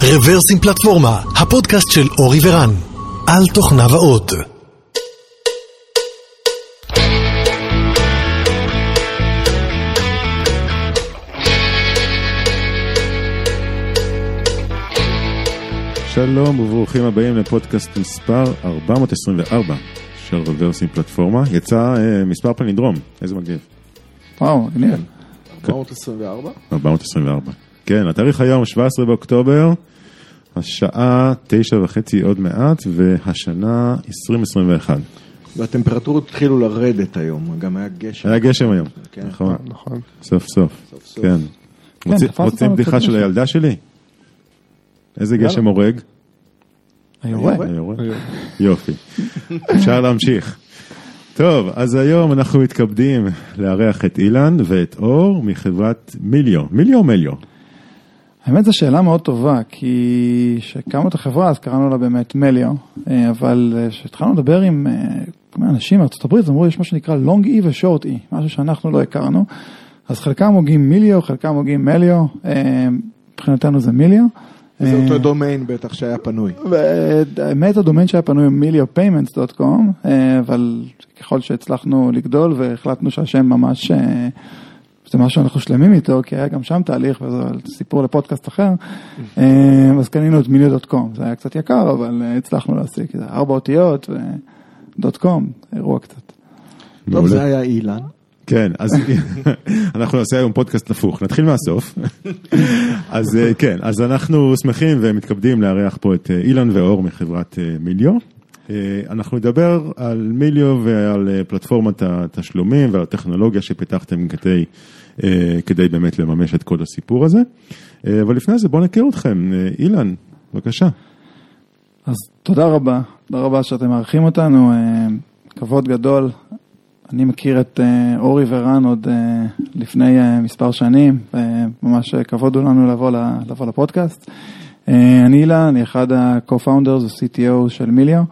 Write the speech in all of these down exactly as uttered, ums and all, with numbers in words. Reversing Platforma, הפודקאסט של אורי ורן, על תוכנה ועוד. שלום וברוכים הבאים לפודקאסט מספר ארבע מאות עשרים וארבע של Reversing Platforma. יצא אה, מספר פלינדרום, איזה מגניב. וואו, עניין. ארבע מאות עשרים וארבע? ארבע מאות עשרים וארבע. כן, התאריך היום שבעה עשר באוקטובר, השעה תשע וחצי עוד מעט, והשנה עשרים עשרים ואחת. והטמפרטורות התחילו לרדת היום, גם היה גשם. היה גשם היום, כן, נכון. נכון. סוף סוף, סוף, סוף. כן. כן רוצים רוצי בדיחה של הילדה שלי? איזה גשם הורג? היורג. יופי. אפשר להמשיך. טוב, אז היום אנחנו מתכבדים לארח את אילן ואת אור מחברת מיליו. מיליו או מיליו? האמת זו שאלה מאוד טובה, כי כשקמנו את החברה אז קראנו לה באמת מיליו, אבל כשהתחלנו לדבר עם אנשים מארצות הברית, אמרו יש מה שנקרא long e ו-short e, משהו שאנחנו לא הכרנו, אז חלקם הוגים מיליו, חלקם הוגים מיליו, מבחינתנו זה מיליו. זה אותו דומיין בטח שהיה פנוי. האמת הדומיין שהיה פנוי הוא milio payments dot com, אבל ככל שהצלחנו לגדול והחלטנו שהשם ממש, זה משהו שאנחנו שלמים איתו, כי היה גם שם תהליך וזה סיפור לפודקאסט אחר, אז קנינו את milio dot com, זה היה קצת יקר, אבל הצלחנו להשיג, זה ארבע אותיות ו.com, אירוע קצת. טוב, זה היה אילן. כן, אז אנחנו נעשה היום פודקאסט נפוך, נתחיל מהסוף. אז כן, אז אנחנו שמחים ומתכבדים לארח פה את אילן ואור מחברת מיליו. אנחנו נדבר על מיליו ועל פלטפורמת התשלומים ועל הטכנולוגיה שפיתחתם כדי, כדי באמת לממש את כל הסיפור הזה. אבל לפני זה בואו נכיר אתכם. אילן, בבקשה. אז תודה רבה, תודה רבה שאתם מארחים אותנו, כבוד גדול. אני מכיר את אורי ורן עוד לפני מספר שנים, וממש כבוד הוא לנו לבוא לפודקאסט. אני אילה, אני אחד ה-co-founders ו-סי טי או של מיליו.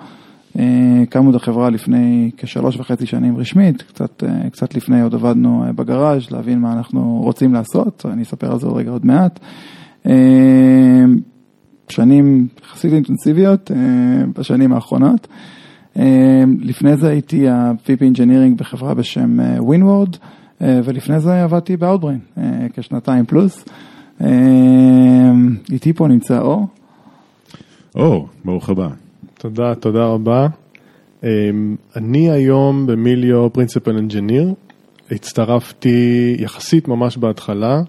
קמנו את החברה לפני כשלוש וחצי שנים רשמית, קצת, קצת לפני עוד עבדנו בגראז' להבין מה אנחנו רוצים לעשות, אני אספר על זה רגע עוד מעט. שנים חסית אינטנסיביות בשנים האחרונות. לפני זה הייתי ה-וי פי Engineering בחברה בשם Winward, ולפני זה עבדתי ב-Outbrain, כשנתיים פלוס. איתי פה נמצא אור. אור, ברוך הבא. תודה, תודה רבה. אני היום במיליו Principal Engineer, הצטרפתי יחסית ממש בהתחלה.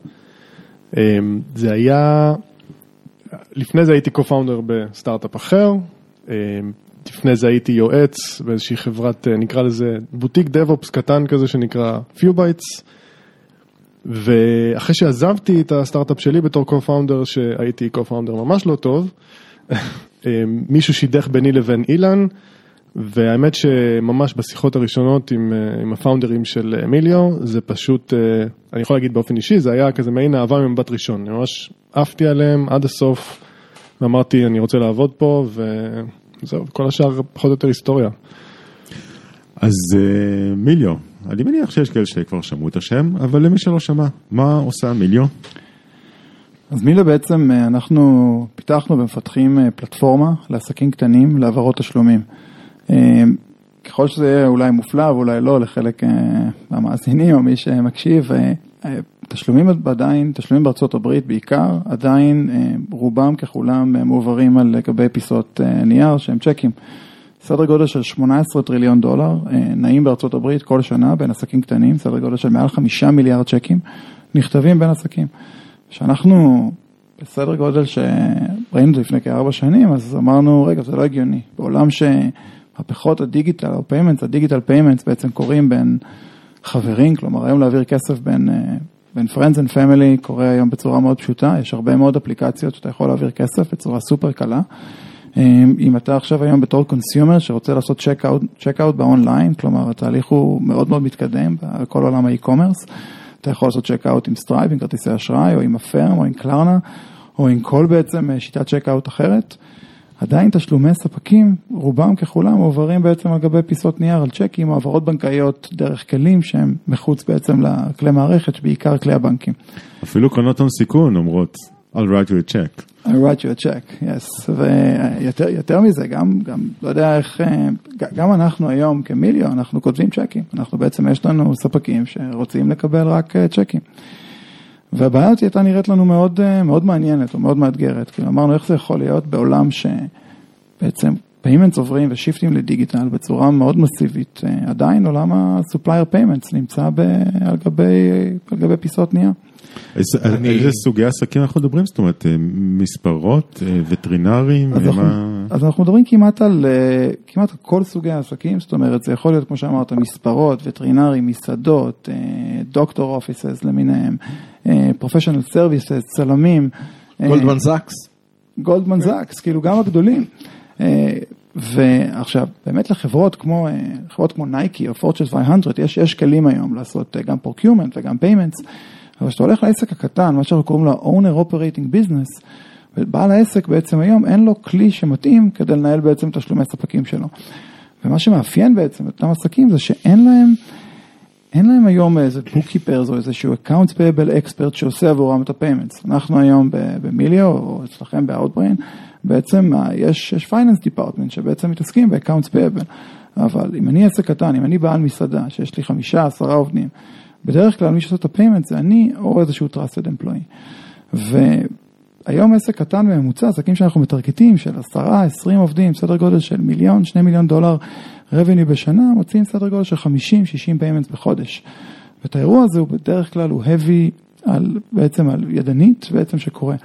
זה היה, לפני זה הייתי co-founder בסטארט-אפ אחר, לפני זה הייתי יועץ באיזושהי חברת, נקרא לזה, בוטיק דב-אופס קטן כזה שנקרא Few Bytes, ואחרי שעזבתי את הסטארט-אפ שלי בתור co-founder, שהייתי co-founder ממש לא טוב, מישהו שידך ביני לבין אילן, והאמת שממש בשיחות הראשונות עם, עם הפאונדרים של מיליו, זה פשוט, אני יכול להגיד באופן אישי, זה היה כזה מעין אהבה ממבט ראשון, ממש עפתי עליהם עד הסוף, ואמרתי אני רוצה לעבוד פה, ו... זהו, כל השאר פחות או יותר היסטוריה. אז מיליו, אני מניח שיש כאלה שכבר שמעו את השם, אבל למי שלא שמע, מה עושה מיליו? אז מיליו בעצם, אנחנו פיתחנו ומפתחים פלטפורמה לעסקים קטנים, להעברות תשלומים. ככל שזה יהיה אולי מופלא, ואולי לא, לחלק המאזינים או מי שמקשיב, תשלומים עדיין, תשלומים בארצות הברית בעיקר, עדיין רובם ככולם מעוברים על גבי פיסות נייר שהם צ'קים. סדר גודל של שמונה עשרה טריליון דולר, נעים בארצות הברית כל שנה בין עסקים קטנים, סדר גודל של מעל חמישה מיליארד צ'קים, נכתבים בין עסקים. כשאנחנו בסדר גודל שראינו לפני כארבע שנים, אז אמרנו, רגע, זה לא הגיוני. בעולם שהפכות הדיגיטל, הפיימנטס, הדיגיטל פיימנטס בעצם קוראים בין חברים, כלומר היום להעביר כסף בין... בין friends and family קורה היום בצורה מאוד פשוטה, יש הרבה מאוד אפליקציות שאתה יכול להעביר כסף בצורה סופר קלה. אם אתה עכשיו היום בתור קונסיומר שרוצה לעשות check-out באונליין, כלומר התהליך הוא מאוד מאוד מתקדם בכל עולם האי-קומרס, אתה יכול לעשות check-out עם Stripe, עם כרטיסי אשראי, או עם Affirm, או עם Klarna, או עם כל בעצם שיטת check-out אחרת. עדיין תשלומי ספקים, רובם ככולם, עוברים בעצם על גבי פיסות נייר, על צ'קים, העברות בנקאיות דרך כלים שהם מחוץ בעצם לכלי מערכת, בעיקר כלי הבנקים. אפילו קרנות הון סיכון אומרות, I'll write you a check. I write you a check, yes. ויותר מזה, גם, גם, לא יודע איך, גם אנחנו היום כמיליו, אנחנו כותבים צ'קים. אנחנו בעצם, יש לנו ספקים שרוצים לקבל רק צ'קים. והבעיה הזאת הייתה נראית לנו מאוד, מאוד מעניינת או מאוד מאתגרת. כי אמרנו, איך זה יכול להיות בעולם שבעצם payments עוברים ושיפטים לדיגיטל בצורה מאוד מסיבית. עדיין עולם ה-supplier payments נמצא על גבי, על גבי פיסות נייר. איזה סוגי עסקים אנחנו מדברים? זאת אומרת, מספרות, וטרינרים? אז אנחנו מדברים כמעט על כל סוגי העסקים, זאת אומרת, זה יכול להיות, כמו שאמרת, מספרות, וטרינרים, מסעדות, דוקטור אופיסס למיניהם, פרופשיונל סרוויסס, צלמים. גולדמן זאקס. גולדמן זאקס, כאילו גם הגדולים. ועכשיו, באמת לחברות כמו נייקי או פורצ'ן חמש מאות, יש כלים היום לעשות גם פורקיומנט וגם פיימנטס, אבל כשאתה הולך לעסק הקטן, מה שאנחנו קוראים לו owner operating business, ובעל העסק בעצם היום אין לו כלי שמתאים כדי לנהל בעצם תשלומי ספקים שלו. ומה שמאפיין בעצם את אותם עסקים זה שאין להם, אין להם היום איזה bookkeepers או איזשהו accounts payable expert שעושה עבורם את ה-payments. אנחנו היום במיליו או אצלכם ב-Outbrain, בעצם יש, יש finance department שבעצם מתעסקים ב-accounts payable. אבל אם אני עסק קטן, אם אני בעל מסעדה שיש לי חמישה, עשרה עובדים, בדרך כלל מי שעושה את הפיימנט זה אני או איזשהו trusted employee. והיום עסק קטן וממוצע, עסקים שאנחנו מטרקטים של עשרה, עשרים עובדים, סדר גודל של מיליון, שני מיליון דולר רבני בשנה, מוצאים סדר גודל של חמישים, שישים פיימנט בחודש. ואת האירוע הזה הוא בדרך כלל הוא heavy על, בעצם על ידנית בעצם שקורה.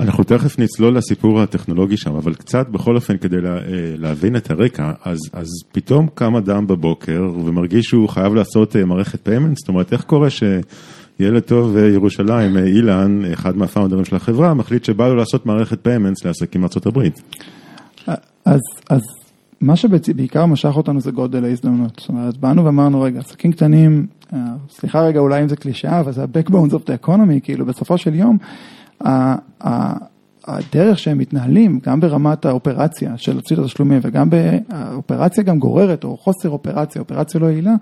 אנחנו תכף נצלול לסיפור הטכנולוגי שם, אבל קצת בכל אופן כדי לה, להבין את הרקע, אז, אז פתאום קם אדם בבוקר ומרגיש שהוא חייב לעשות מערכת פיימנט, זאת אומרת, איך קורה שילד טוב ירושלים, אילן, אחד מהפאונדרים של החברה, מחליט שבא לו לעשות מערכת פיימנט לעסקים בארצות הברית? אז, אז מה שבעיקר משך אותנו זה גודל ההזדמנות, זאת אומרת, באנו ואמרנו, רגע, עסקים קטנים, סליחה רגע, אולי אם זה קלישאה, אבל זה ה-backbones of the economy, כאילו בסופו של יום, הדרך שהם מתנהלים, גם ברמת האופרציה של הצליט התשלומים, וגם באופרציה גם גוררת, או חוסר אופרציה, אופרציה לא יעילה,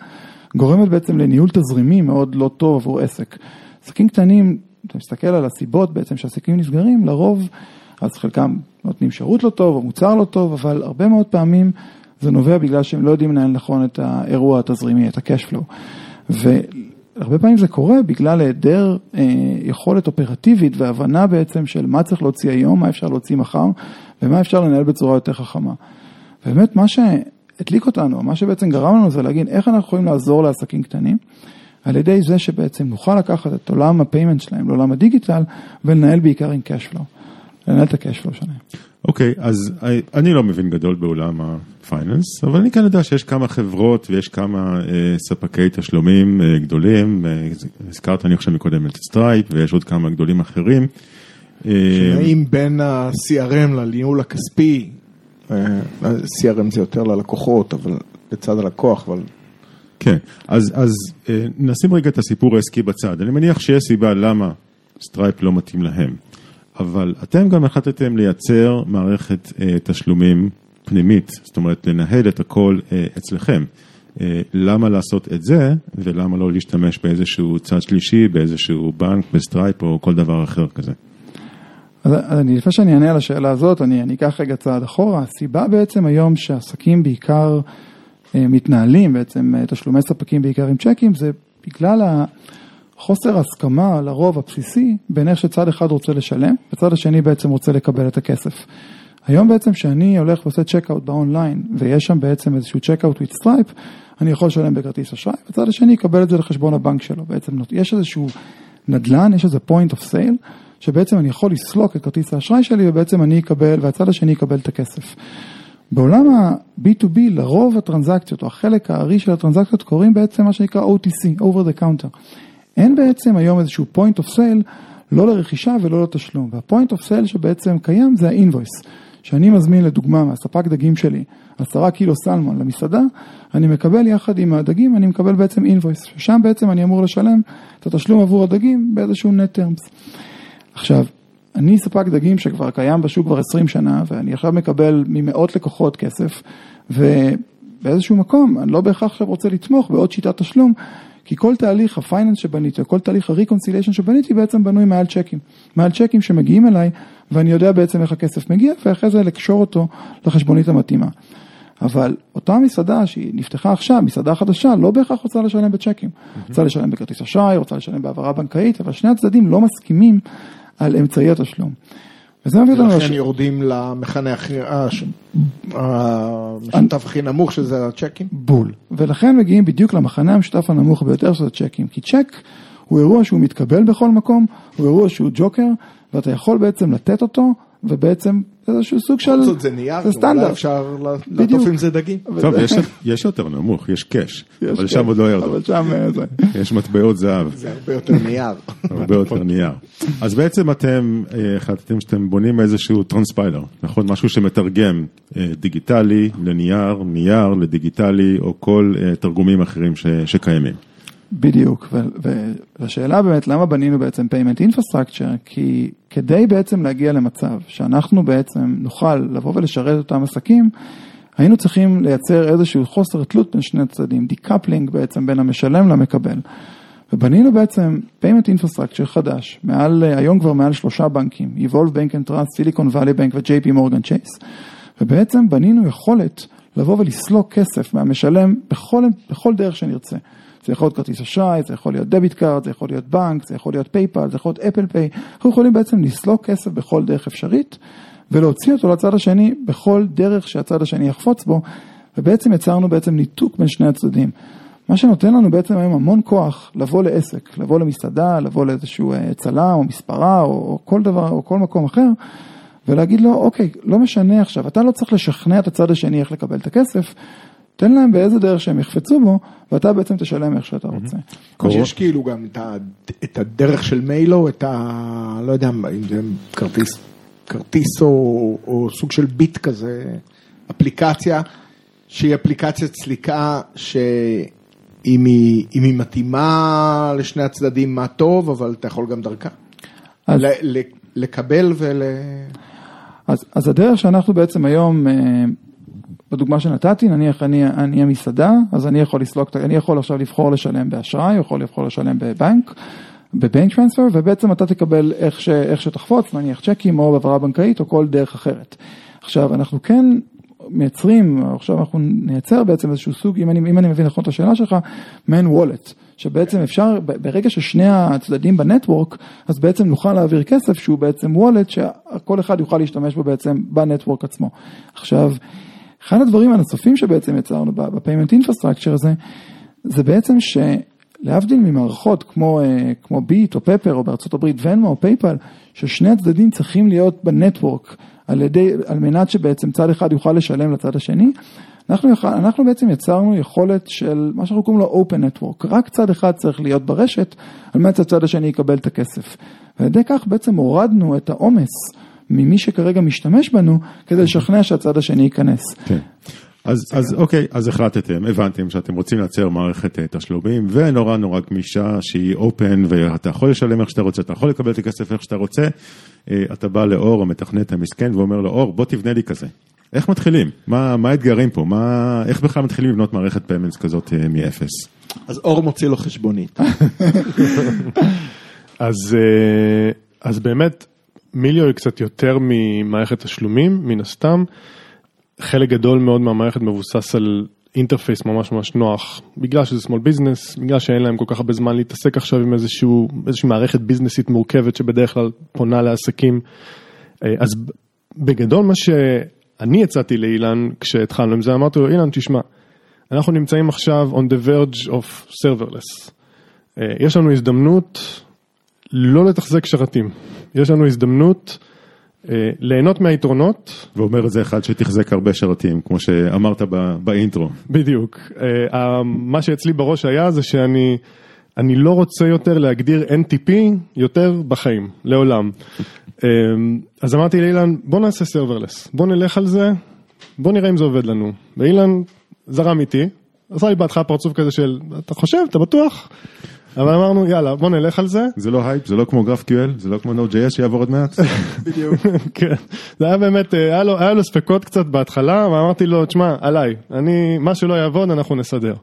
גורמת בעצם לניהול תזרימי מאוד לא טוב עבור עסק. עסקים קטנים, אתה מסתכל על הסיבות בעצם שעסקים נסגרים, לרוב, אז חלקם נותנים שירות לא טוב, או מוצר לא טוב, אבל הרבה מאוד פעמים זה נובע בגלל שהם לא יודעים לנהל נכון את האירוע התזרימי, את הקשפלו. ו... הרבה פעמים זה קורה בגלל היעדר אה, יכולת אופרטיבית והבנה בעצם של מה צריך להוציא היום, מה אפשר להוציא מחר, ומה אפשר לנהל בצורה יותר חכמה. באמת מה שהדליק אותנו, מה שבעצם גרם לנו זה להגיד איך אנחנו יכולים לעזור לעסקים קטנים, על ידי זה שבעצם נוכל לקחת את עולם הפיימנט שלהם לעולם הדיגיטל, ולנהל בעיקר עם קשפלו, לנהל את הקשפלו שלהם. אוקיי, okay, אז אני לא מבין גדול בעולם הפייננס, אבל אני כאן יודע שיש כמה חברות ויש כמה ספקי תשלומים גדולים, הזכרת אני חושב מקודם את סטרייפ ויש עוד כמה גדולים אחרים. שנעים בין ה-סי אר אם לניהול הכספי, ה-סי אר אם זה יותר ללקוחות, אבל לצד הלקוח, אבל... כן, אז, אז נשים רגע את הסיפור העסקי בצד, אני מניח שיש סיבה למה סטרייפ לא מתאים להם. אבל אתם גם החלטתם לייצר מערכת אה, תשלומים פנימית, זאת אומרת, לנהל את הכל אה, אצלכם. אה, למה לעשות את זה, ולמה לא להשתמש באיזשהו צד שלישי, באיזשהו בנק, בסטרייפ, או כל דבר אחר כזה? אז, אז אני, לפני שאני אענה על השאלה הזאת, אני, אני אקח רגע צעד אחורה. הסיבה בעצם היום שהעסקים בעיקר אה, מתנהלים, בעצם אה, תשלומי ספקים בעיקר עם צ'קים, זה בגלל ה... חוסר הסכמה לרוב הבסיסי בין איך שצד אחד רוצה לשלם, וצד השני בעצם רוצה לקבל את הכסף. היום בעצם שאני הולך ועושה צ'קאוט באונליין, ויש שם בעצם איזשהו צ'קאוט with Stripe, אני יכול לשלם בכרטיס אשראי, וצד השני יקבל את זה לחשבון הבנק שלו. בעצם יש איזשהו נדלן, יש איזה point of sale, שבעצם אני יכול לסלוק את כרטיס האשראי שלי, ובעצם אני אקבל, והצד השני יקבל את הכסף. בעולם ה-בי טו בי, לרוב הטרנזקציות, או החלק הארי של הטרנזקציות, קוראים בעצם מה שנקרא או טי סי, over the counter. אין בעצם היום איזשהו point of sale, לא לרכישה ולא לתשלום. וה-point of sale שבעצם קיים זה ה-invoice. שאני מזמין לדוגמה מהספק דגים שלי, עשרה קילו סלמון למסעדה, אני מקבל יחד עם הדגים, אני מקבל בעצם invoice. ששם בעצם אני אמור לשלם את התשלום עבור הדגים באיזשהו net terms. עכשיו, אני ספק דגים שכבר קיים בשוק כבר עשרים שנה, ואני עכשיו מקבל ממאות לקוחות כסף, ובאיזשהו מקום, אני לא בהכרח עכשיו רוצה לתמוך בעוד שיטת תשלום, כי כל תהליך הפייננס שבניתי, כל תהליך הריקונסיליישן שבניתי, בעצם בנוי מעל צ'קים. מעל צ'קים שמגיעים אליי, ואני יודע בעצם איך הכסף מגיע, ואחרי זה לקשור אותו לחשבונית המתאימה. אבל אותה מסעדה שהיא נפתחה עכשיו, מסעדה חדשה, לא בהכרח רוצה לשלם בצ'קים. Mm-hmm. רוצה לשלם בכרטיס אשראי, רוצה לשלם בעברה בנקאית, אבל שני הצדדים לא מסכימים על אמצעי התשלום. ולכן יורדים למכנה המשותף הכי נמוך, שזה הצ'קים? בול. ולכן מגיעים בדיוק למכנה המשותף הנמוך ביותר, שזה הצ'קים. כי צ'ק הוא אירוע שהוא מתקבל בכל מקום, הוא אירוע שהוא ג'וקר, ואתה יכול בעצם לתת אותו, ובעצם איזשהו סוג של... זאת זה נייר, אולי אפשר לטוף עם זה דגים. טוב, יש יותר נמוך, יש קש, אבל שם עוד לא ירדו. יש מטבעות זהב. זה הרבה יותר נייר. הרבה יותר נייר. אז בעצם אתם החלטתם שאתם בונים איזשהו טרנספיילר, נכון? משהו שמתרגם דיגיטלי לנייר, נייר לדיגיטלי, או כל תרגומים אחרים שקיימים. בדיוק, והשאלה באמת למה בנינו בעצם payment infrastructure, כי כדי בעצם להגיע למצב שאנחנו בעצם נוכל לבוא ולשרת אותם עסקים, היינו צריכים לייצר איזשהו חוסר תלות בין שני צדדים, decoupling בעצם בין המשלם למקבל. ובנינו בעצם payment infrastructure חדש, מעל, היום כבר מעל שלושה בנקים, Evolve Bank and Trust, Silicon Valley Bank ו-ג'יי פי Morgan Chase, ובעצם בנינו יכולת לבוא ולסלוק כסף מהמשלם בכל, בכל דרך שנרצה. זה יכול להיות כרטיס אשראי, זה יכול להיות דביט קארד, זה יכול להיות בנק, זה יכול להיות פייפל, זה יכול להיות אפל פיי. אנחנו יכולים בעצם לסלוק כסף בכל דרך אפשרית, ולהוציא אותו לצד השני בכל דרך שהצד השני יחפוץ בו, ובעצם יצרנו בעצם ניתוק בין שני הצדדים. מה שנותן לנו בעצם היום המון כוח לבוא לעסק, לבוא למסעדה, לבוא לאיזשהו צלם או מספרה או כל דבר או כל מקום אחר, ולהגיד לו, אוקיי, לא משנה עכשיו, אתה לא צריך לשכנע את הצד השני איך לקבל את הכסף, תן להם באיזה דרך שהם יחפצו בו, ואתה בעצם תשלם איך שאתה רוצה. יש כאילו גם את הדרך של מיילו, את ה... לא יודע, אם זה כרטיס, כרטיס או סוג של ביט כזה, אפליקציה, שהיא אפליקציה צליקה, שאם היא מתאימה לשני הצדדים מה טוב, אבל אתה יכול גם דרכה. לקבל ול... אז הדרך שאנחנו בעצם היום... בדוגמה שנתתי, נניח אני, אני המסעדה, אז אני יכול לסלוק, אני יכול עכשיו לבחור לשלם באשראי, יכול לבחור לשלם בבנק, בבנק טרנספר, ובעצם אתה תקבל איך ש, איך שתחפוץ, נניח צ'קים או בעברה בנקאית או כל דרך אחרת. עכשיו, אנחנו כן מייצרים, עכשיו אנחנו נייצר בעצם איזשהו סוג, אם אני, אם אני מבין נכון את השאלה שלך, מן וולט, שבעצם אפשר, ברגע ששני הצדדים בנטוורק, אז בעצם נוכל להעביר כסף שהוא בעצם וולט, שכל אחד יוכל להשתמש בו בעצם בנטוורק עצמו. עכשיו, אחד הדברים הנוספים שבעצם יצרנו בפיימנט אינפרסטרקצ'ר הזה, זה בעצם שלהבדיל ממערכות כמו, כמו ביט או פפר או בארצות הברית ונמו או פייפל, ששני הצדדים צריכים להיות בנטוורק על, ידי, על מנת שבעצם צד אחד יוכל לשלם לצד השני, אנחנו, אנחנו בעצם יצרנו יכולת של מה שאנחנו קוראים לו open network, רק צד אחד צריך להיות ברשת על מנת הצד השני יקבל את הכסף. ועל ידי כך בעצם הורדנו את העומס ממי שכרגע משתמש בנו, כדי לשכנע שהצד השני ייכנס. כן. אז, אז אוקיי, אז החלטתם, הבנתם שאתם רוצים לייצר מערכת תשלומים, ונורא נורא גמישה שהיא אופן, ואתה יכול לשלם איך שאתה רוצה, אתה יכול לקבל את הכסף איך שאתה רוצה, אתה בא לאור, המתכנת המסכן, ואומר לו, אור, בוא תבנה לי כזה. איך מתחילים? מה, מה האתגרים פה? מה, איך בכלל מתחילים לבנות מערכת פיימנטס כזאת מאפס? אז אור מוציא לו חשבונית. אז, אז באמת, מיליו היא קצת יותר ממערכת השלומים, מן הסתם. חלק גדול מאוד מהמערכת מבוסס על אינטרפייס ממש ממש נוח, בגלל שזה סמול ביזנס, בגלל שאין להם כל כך הרבה זמן להתעסק עכשיו עם איזשהו, איזושהי מערכת ביזנסית מורכבת שבדרך כלל פונה לעסקים. אז בגדול מה שאני הצעתי לאילן כשהתחלנו עם זה, אמרתי לו, אילן תשמע, אנחנו נמצאים עכשיו on the verge of serverless. יש לנו הזדמנות... לא לתחזק שרתים. יש לנו הזדמנות אה, ליהנות מהיתרונות. ואומר את זה אחד שתחזק הרבה שרתים, כמו שאמרת בא, באינטרו. בדיוק. אה, מה שאצלי בראש היה זה שאני אני לא רוצה יותר להגדיר אן טי פי יותר בחיים, לעולם. אה, אז אמרתי לאילן, בוא נעשה סרברלס. בוא נלך על זה, בוא נראה אם זה עובד לנו. ואילן זרם איתי, עשה לי בהתחלה פרצוף כזה של, אתה חושב, אתה בטוח? אבל אמרנו, יאללה, בוא נלך על זה. זה לא הייפ, זה לא כמו GraphQL, זה לא כמו Node.js שיעבור עוד מעט. בדיוק. כן. זה היה באמת, היה לו, היה לו ספקות קצת בהתחלה, ואמרתי לו, תשמע, עליי, אני, מה שלא יעבוד, אנחנו נסדר.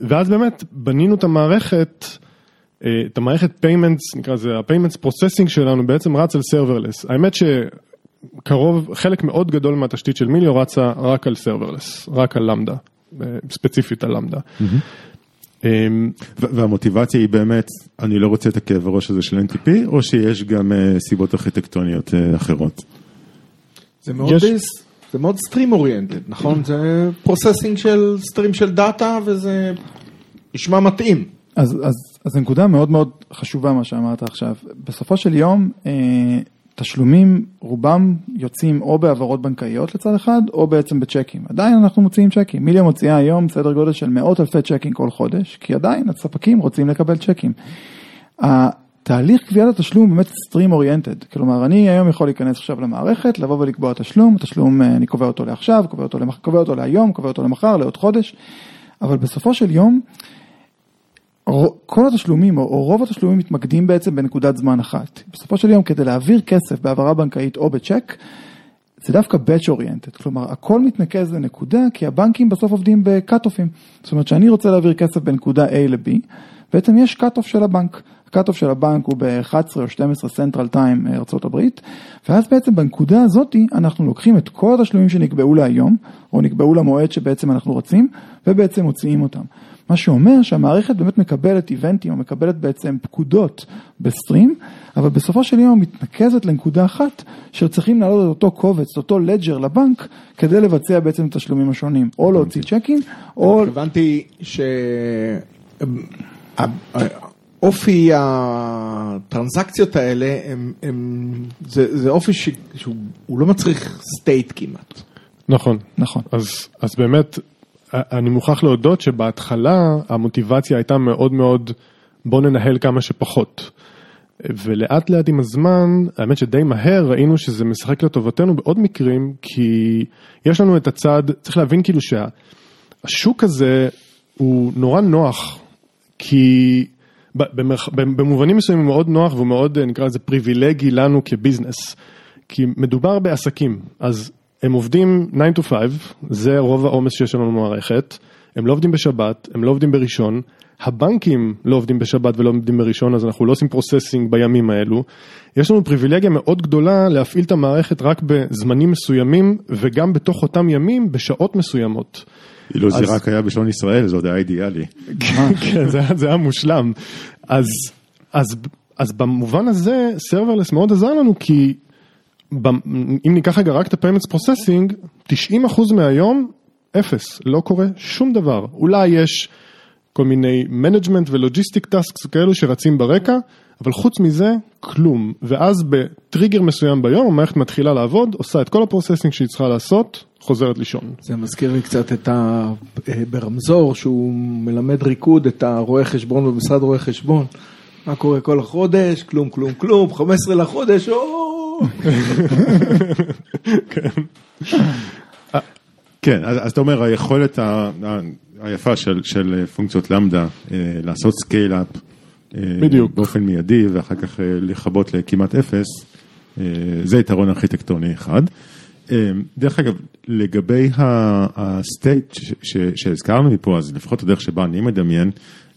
ואז באמת בנינו את המערכת, את המערכת payments, נקרא זה, ה-payments processing שלנו בעצם רץ על serverless. האמת שקרוב, חלק מאוד גדול מהתשתית של מיליו רצה רק על serverless, רק על Lambda, ספציפית על Lambda. והמוטיבציה היא באמת, אני לא רוצה את הכאב הראש הזה של אן טי פי, או שיש גם סיבות ארכיטקטוניות אחרות? זה מאוד דיסט. זה מאוד סטרים אוריינטד, נכון? זה פרוססינג של סטרים של דאטה, וזה נשמע מתאים. אז, אז, אז נקודה מאוד מאוד חשובה מה שאמרת עכשיו. בסופו של יום, תשלומים רובם יוצאים או בעברות בנקאיות לצד אחד, או בעצם בצ'קים. עדיין אנחנו מוציאים צ'קים. מיליו מוציאה היום סדר גודל של מאות אלפי צ'קים כל חודש, כי עדיין הספקים רוצים לקבל צ'קים. תהליך קביעת התשלום באמת סטרים אוריינטד. כלומר, אני היום יכול להיכנס עכשיו למערכת, לבוא ולקבוע תשלום, תשלום אני קובע אותו לעכשיו, קובע אותו, למח... קובע אותו להיום, קובע אותו למחר, לעוד חודש, אבל בסופו של יום, כל התשלומים, או, או רוב התשלומים מתמקדים בעצם בנקודת זמן אחת. בסופו של יום, כדי להעביר כסף בעברה בנקאית או בצ'ק, זה דווקא batch oriented, כלומר, הכל מתנקז לנקודה, כי הבנקים בסוף עובדים בקאט-אופים. זאת אומרת, שאני רוצה להעביר כסף בנקודה A ל-B, בעצם יש קאט-אוף של הבנק. הקאט-אוף של הבנק הוא ב-אחת עשרה או שתים עשרה סנטרל טיים ארצות הברית, ואז בעצם בנקודה הזאת אנחנו לוקחים את כל התשלומים שנקבעו להיום, או נקבעו למועד שבעצם אנחנו רוצים, ובעצם מוציאים אותם. מה שאומר שהמערכת באמת מקבלת איבנטים, או מקבלת בעצם פקודות בסטרים, אבל בסופו של יום מתנקזת לנקודה אחת, שצריכים לעלות את אותו קובץ, אותו לג'ר לבנק, כדי לבצע בעצם את השלומים השונים, או להוציא צ'קים, או... התכוונתי ש... אופי הטרנזקציות האלה, הם, הם, זה, זה אופי ש, שהוא לא מצריך סטייט כמעט. נכון. נכון. אז, אז באמת, אני מוכרח להודות שבהתחלה המוטיבציה הייתה מאוד מאוד, בוא ננהל כמה שפחות. ולאט לאט עם הזמן, האמת שדי מהר ראינו שזה משחק לטובתנו בעוד מקרים, כי יש לנו את הצד, צריך להבין כאילו שהשוק הזה הוא נורא נוח, כי... במובנים מסוימים הוא מאוד נוח ומאוד נקרא לזה פריבילגי לנו כביזנס, כי מדובר בעסקים, אז הם עובדים nine to five, זה רוב העומס שיש לנו במערכת, הם לא עובדים בשבת, הם לא עובדים בראשון, הבנקים לא עובדים בשבת ולא עובדים בראשון, אז אנחנו לא עושים פרוססינג בימים האלו, יש לנו פריבילגיה מאוד גדולה להפעיל את המערכת רק בזמנים מסוימים, וגם בתוך אותם ימים בשעות מסוימות. אילו זה רק היה בשלון ישראל, זה עוד היה אידיאלי. כן, זה היה מושלם. אז במובן הזה, serverless מאוד עזר לנו, כי אם ניקח רגע רק את ה-payments processing, תשעים אחוז מהיום, אפס, לא קורה שום דבר. אולי יש כל מיני management ולוגיסטיק טאסקס כאלו שרצים ברקע, אבל חוץ מזה, כלום. ואז בטריגר מסוים ביום, המערכת מתחילה לעבוד, עושה את כל הפרוססינג שהיא צריכה לעשות, חוזרת לישון. זה מזכיר לי קצת את ה... ברמזור, שהוא מלמד ריקוד את הרואה חשבון במשרד רואה חשבון. מה קורה כל החודש? כלום, כלום, כלום. חמש עשרה לחודש, או! כן, אז אתה אומר, היכולת היפה של פונקציות למדה, לעשות סקייל-אפ, בדיוק. באופן מיידי, ואחר כך לחבות לכמעט אפס, זה יתרון ארכיטקטוני אחד. דרך אגב, לגבי הסטייט שהזכרנו מפה, אז לפחות הדרך שבה אני מדמיין,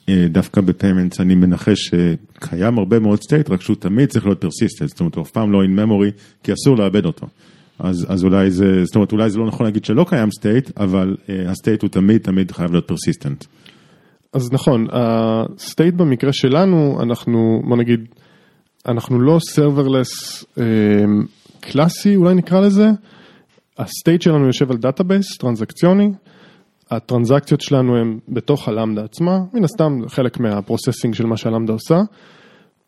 דווקא בפיימנטס אני מנחש שקיים הרבה מאוד סטייט, רק שהוא תמיד צריך להיות פרסיסטד, זאת אומרת, הוא אף פעם לא in memory, כי אסור לאבד אותו. אז, אז אולי זה, זאת אומרת, אולי זה לא נכון להגיד שלא קיים סטייט, אבל הסטייט הוא תמיד, תמיד חייב להיות פרסיסטנט. אז נכון, הסטייט במקרה שלנו, אנחנו, מה נגיד, אנחנו לא serverless קלאסי, אולי נקרא לזה, הסטייט שלנו יושב על דאטאבייס, טרנזקציוני, הטרנזקציות שלנו הן בתוך הלמדה עצמה, מן הסתם חלק מהפרוססינג של מה שהלמדה עושה,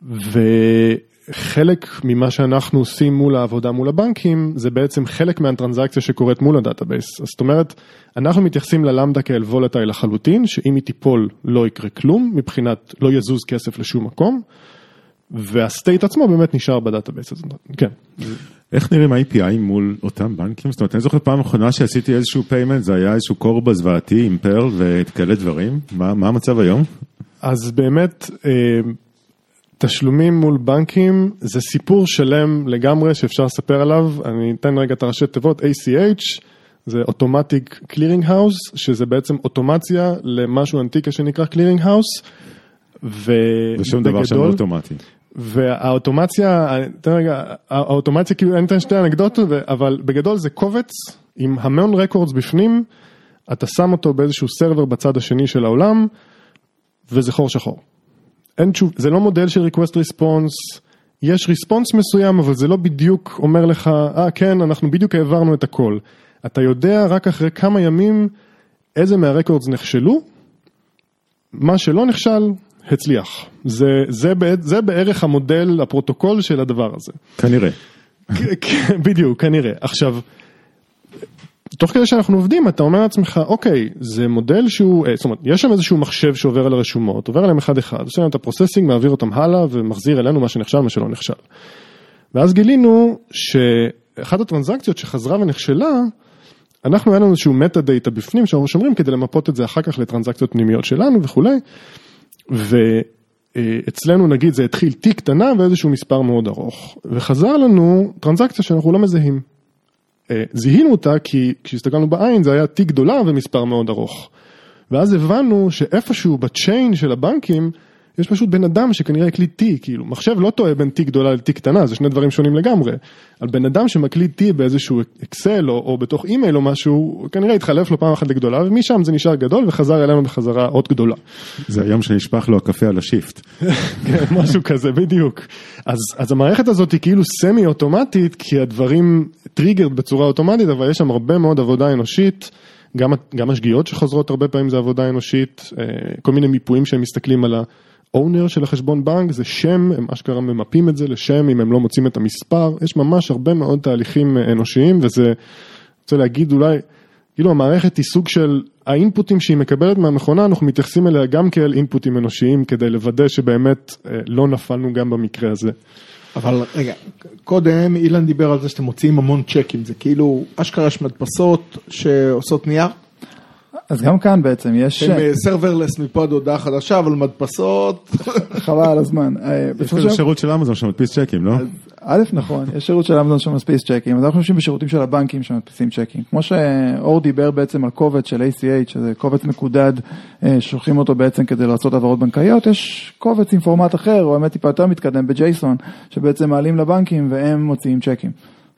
וחלק ממה שאנחנו עושים מול העבודה מול הבנקים, זה בעצם חלק מהטרנזקציה שקורית מול הדאטאבייס. זאת אומרת, אנחנו מתייחסים ללמדה כאל וולטאי לחלוטין, שאם היא תיפול לא יקרה כלום, מבחינת לא יזוז כסף לשום מקום, והסטייט עצמו באמת נשאר בדאטאבייס הזה. כן. איך נראים ה-איי פי איי מול אותם בנקים? זאת אומרת, אני זוכר פעם האחרונה שעשיתי איזשהו פיימנט, זה היה איזשהו קורבס ועתי עם פרל וכאלה דברים. מה, מה המצב היום? אז באמת, תשלומים מול בנקים, זה סיפור שלם לגמרי שאפשר לספר עליו. אני אתן רגע את הראשי תיבות, A C H, זה אוטומטיק קלירינג האוס, שזה בעצם אוטומציה למשהו אנטיקה שנקרא קלירינג האוס, ושום דבר שם אוטומטי. והאוטומציה, תראה רגע, האוטומציה, כאילו, אני אתן שתי אנקדוטות, אבל בגדול זה קובץ עם המון רקורדס בפנים, אתה שם אותו באיזשהו סרבר בצד השני של העולם, וזה חור שחור. אין תשוב, זה לא מודל של request response, יש ריספונס מסוים, אבל זה לא בדיוק אומר לך, אה, כן, אנחנו בדיוק העברנו את הכל. אתה יודע רק אחרי כמה ימים איזה מהרקורדס נכשלו, מה שלא נכשל, הצליח. זה, זה, זה בערך המודל, הפרוטוקול של הדבר הזה. כנראה. בדיוק, כנראה. עכשיו, תוך כדי שאנחנו עובדים, אתה אומר לעצמך, אוקיי, זה מודל שהוא, זאת אומרת, יש שם איזשהו מחשב שעובר על הרשומות, עובר עליהם אחד אחד, עושה להם את הפרוססינג, מעביר אותם הלאה, ומחזיר אלינו מה שנכשל, מה שלא נכשל. ואז גילינו שאחת הטרנזקציות שחזרה ונכשלה, אנחנו היינו איזשהו מטה-דאטה בפנים, שאנחנו שומרים כדי למפות את זה אחר כך לטרנזקציות פנימיות שלנו וכולי, ואצלנו נגיד זה התחיל T קטנה ואיזשהו מספר מאוד ארוך, וחזר לנו טרנזקציה שאנחנו לא מזהים. זיהינו אותה כי כשהסתכלנו בעין זה היה T גדולה ומספר מאוד ארוך. ואז הבנו שאיפשהו בצ'יין של הבנקים יש פשוט בן אדם שכנראה הקליט T, כאילו מחשב לא טועה בין T גדולה ל-T קטנה, זה שני דברים שונים לגמרי. על בן אדם שמקליט T באיזשהו אקסל או, או בתוך אימייל או משהו, כנראה התחלף לו פעם אחת לגדולה, ומשם זה נשאר גדול וחזר אלינו בחזרה עוד גדולה. זה היום שנשפך לו הקפה על השיפט. כן, משהו כזה, בדיוק. אז, אז המערכת הזאת היא כאילו סמי-אוטומטית, כי הדברים טריגרד בצורה אוטומטית, אבל יש שם הרבה מאוד עבודה אנושית, גם, גם השגיאות שחוזרות הרבה פעמים זה עבודה אנושית, כל מיני מיפויים שהם מסתכלים על ה... אונר של החשבון בנק זה שם, הם אשכרה ממפים את זה לשם, אם הם לא מוצאים את המספר, יש ממש הרבה מאוד תהליכים אנושיים, וזה, רוצה להגיד אולי, כאילו המערכת היא סוג של, האינפוטים שהיא מקבלת מהמכונה, אנחנו מתייחסים אליה גם כאל אינפוטים אנושיים, כדי לוודא שבאמת לא נפלנו גם במקרה הזה. אבל רגע, קודם אילן דיבר על זה שאתם מוציאים המון צ'קים, זה כאילו אשכרה שמדפסות שעושות נייר, אז גם כאן בעצם יש... הם סרברלס מפה עד הודעה חדשה, אבל מדפסות... חבל הזמן. יש כזה שירות של אמזון שמדפיס צ'קים, לא? א', נכון, יש שירות של אמזון שמדפיס צ'קים, אז אנחנו חושבים בשירותים של הבנקים שמדפיסים צ'קים. כמו שאור דיבר בעצם על קובץ של A C H, שזה קובץ מקודד, שולחים אותו בעצם כדי לעשות עברות בנקאיות, יש קובץ עם פורמט אחר, או האמת טיפה יותר מתקדם בג'ייסון, שבעצם מעלים לבנקים והם מוציאים צ'קים.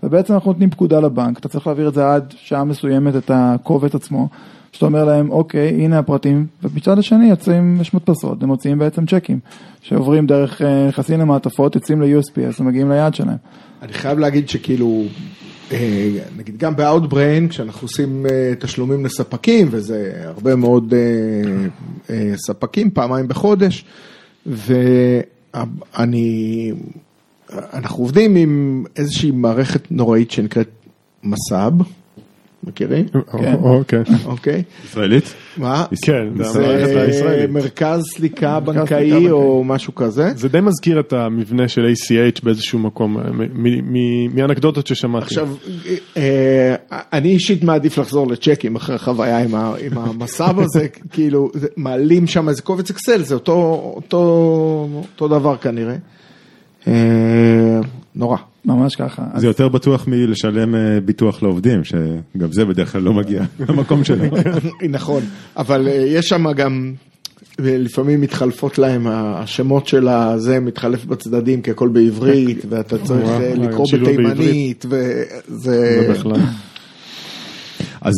ובעצם אנחנו נותנים פקודה לבנק, אתה צריך להעביר את זה עד שעה מסוימת את הקובץ עצמו, שאתה אומר להם, אוקיי, הנה הפרטים, ובצד השני יוצאים שמות פסות, הם מוציאים בעצם צ'קים, שעוברים דרך חסין המעטפות, יוצאים ל-U S P S, ומגיעים ליד שלהם. אני חייב להגיד שכאילו, נגיד גם ב-Outbrain, כשאנחנו עושים תשלומים לספקים, וזה הרבה מאוד ספקים, פעמיים בחודש, ואני, אנחנו עובדים עם איזושהי מערכת נוראית שנקראת מסאב, מכירים? אוקיי. אוקיי. ישראלית? מה? כן. זה מרכז סליקה בנקאי או משהו כזה. זה די מזכיר את המבנה של A C H באיזשהו מקום, מאנקדוטות ששמעתי. עכשיו, אני אישית מעדיף לחזור לצ'קים אחרי החוויה עם המסאב הזה, כאילו, מעלים שם איזה קובץ אקסל, זה אותו דבר כנראה. נורא. ממש ככה. זה יותר בטוח מלשלם ביטוח לעובדים, שגם זה בדרך כלל לא מגיע למקום שלנו. נכון, אבל יש שם גם, לפעמים מתחלפות להם, השמות שלה, זה מתחלף בצדדים, כי הכל בעברית, ואתה צריך לקרוא בתימנית, וזה...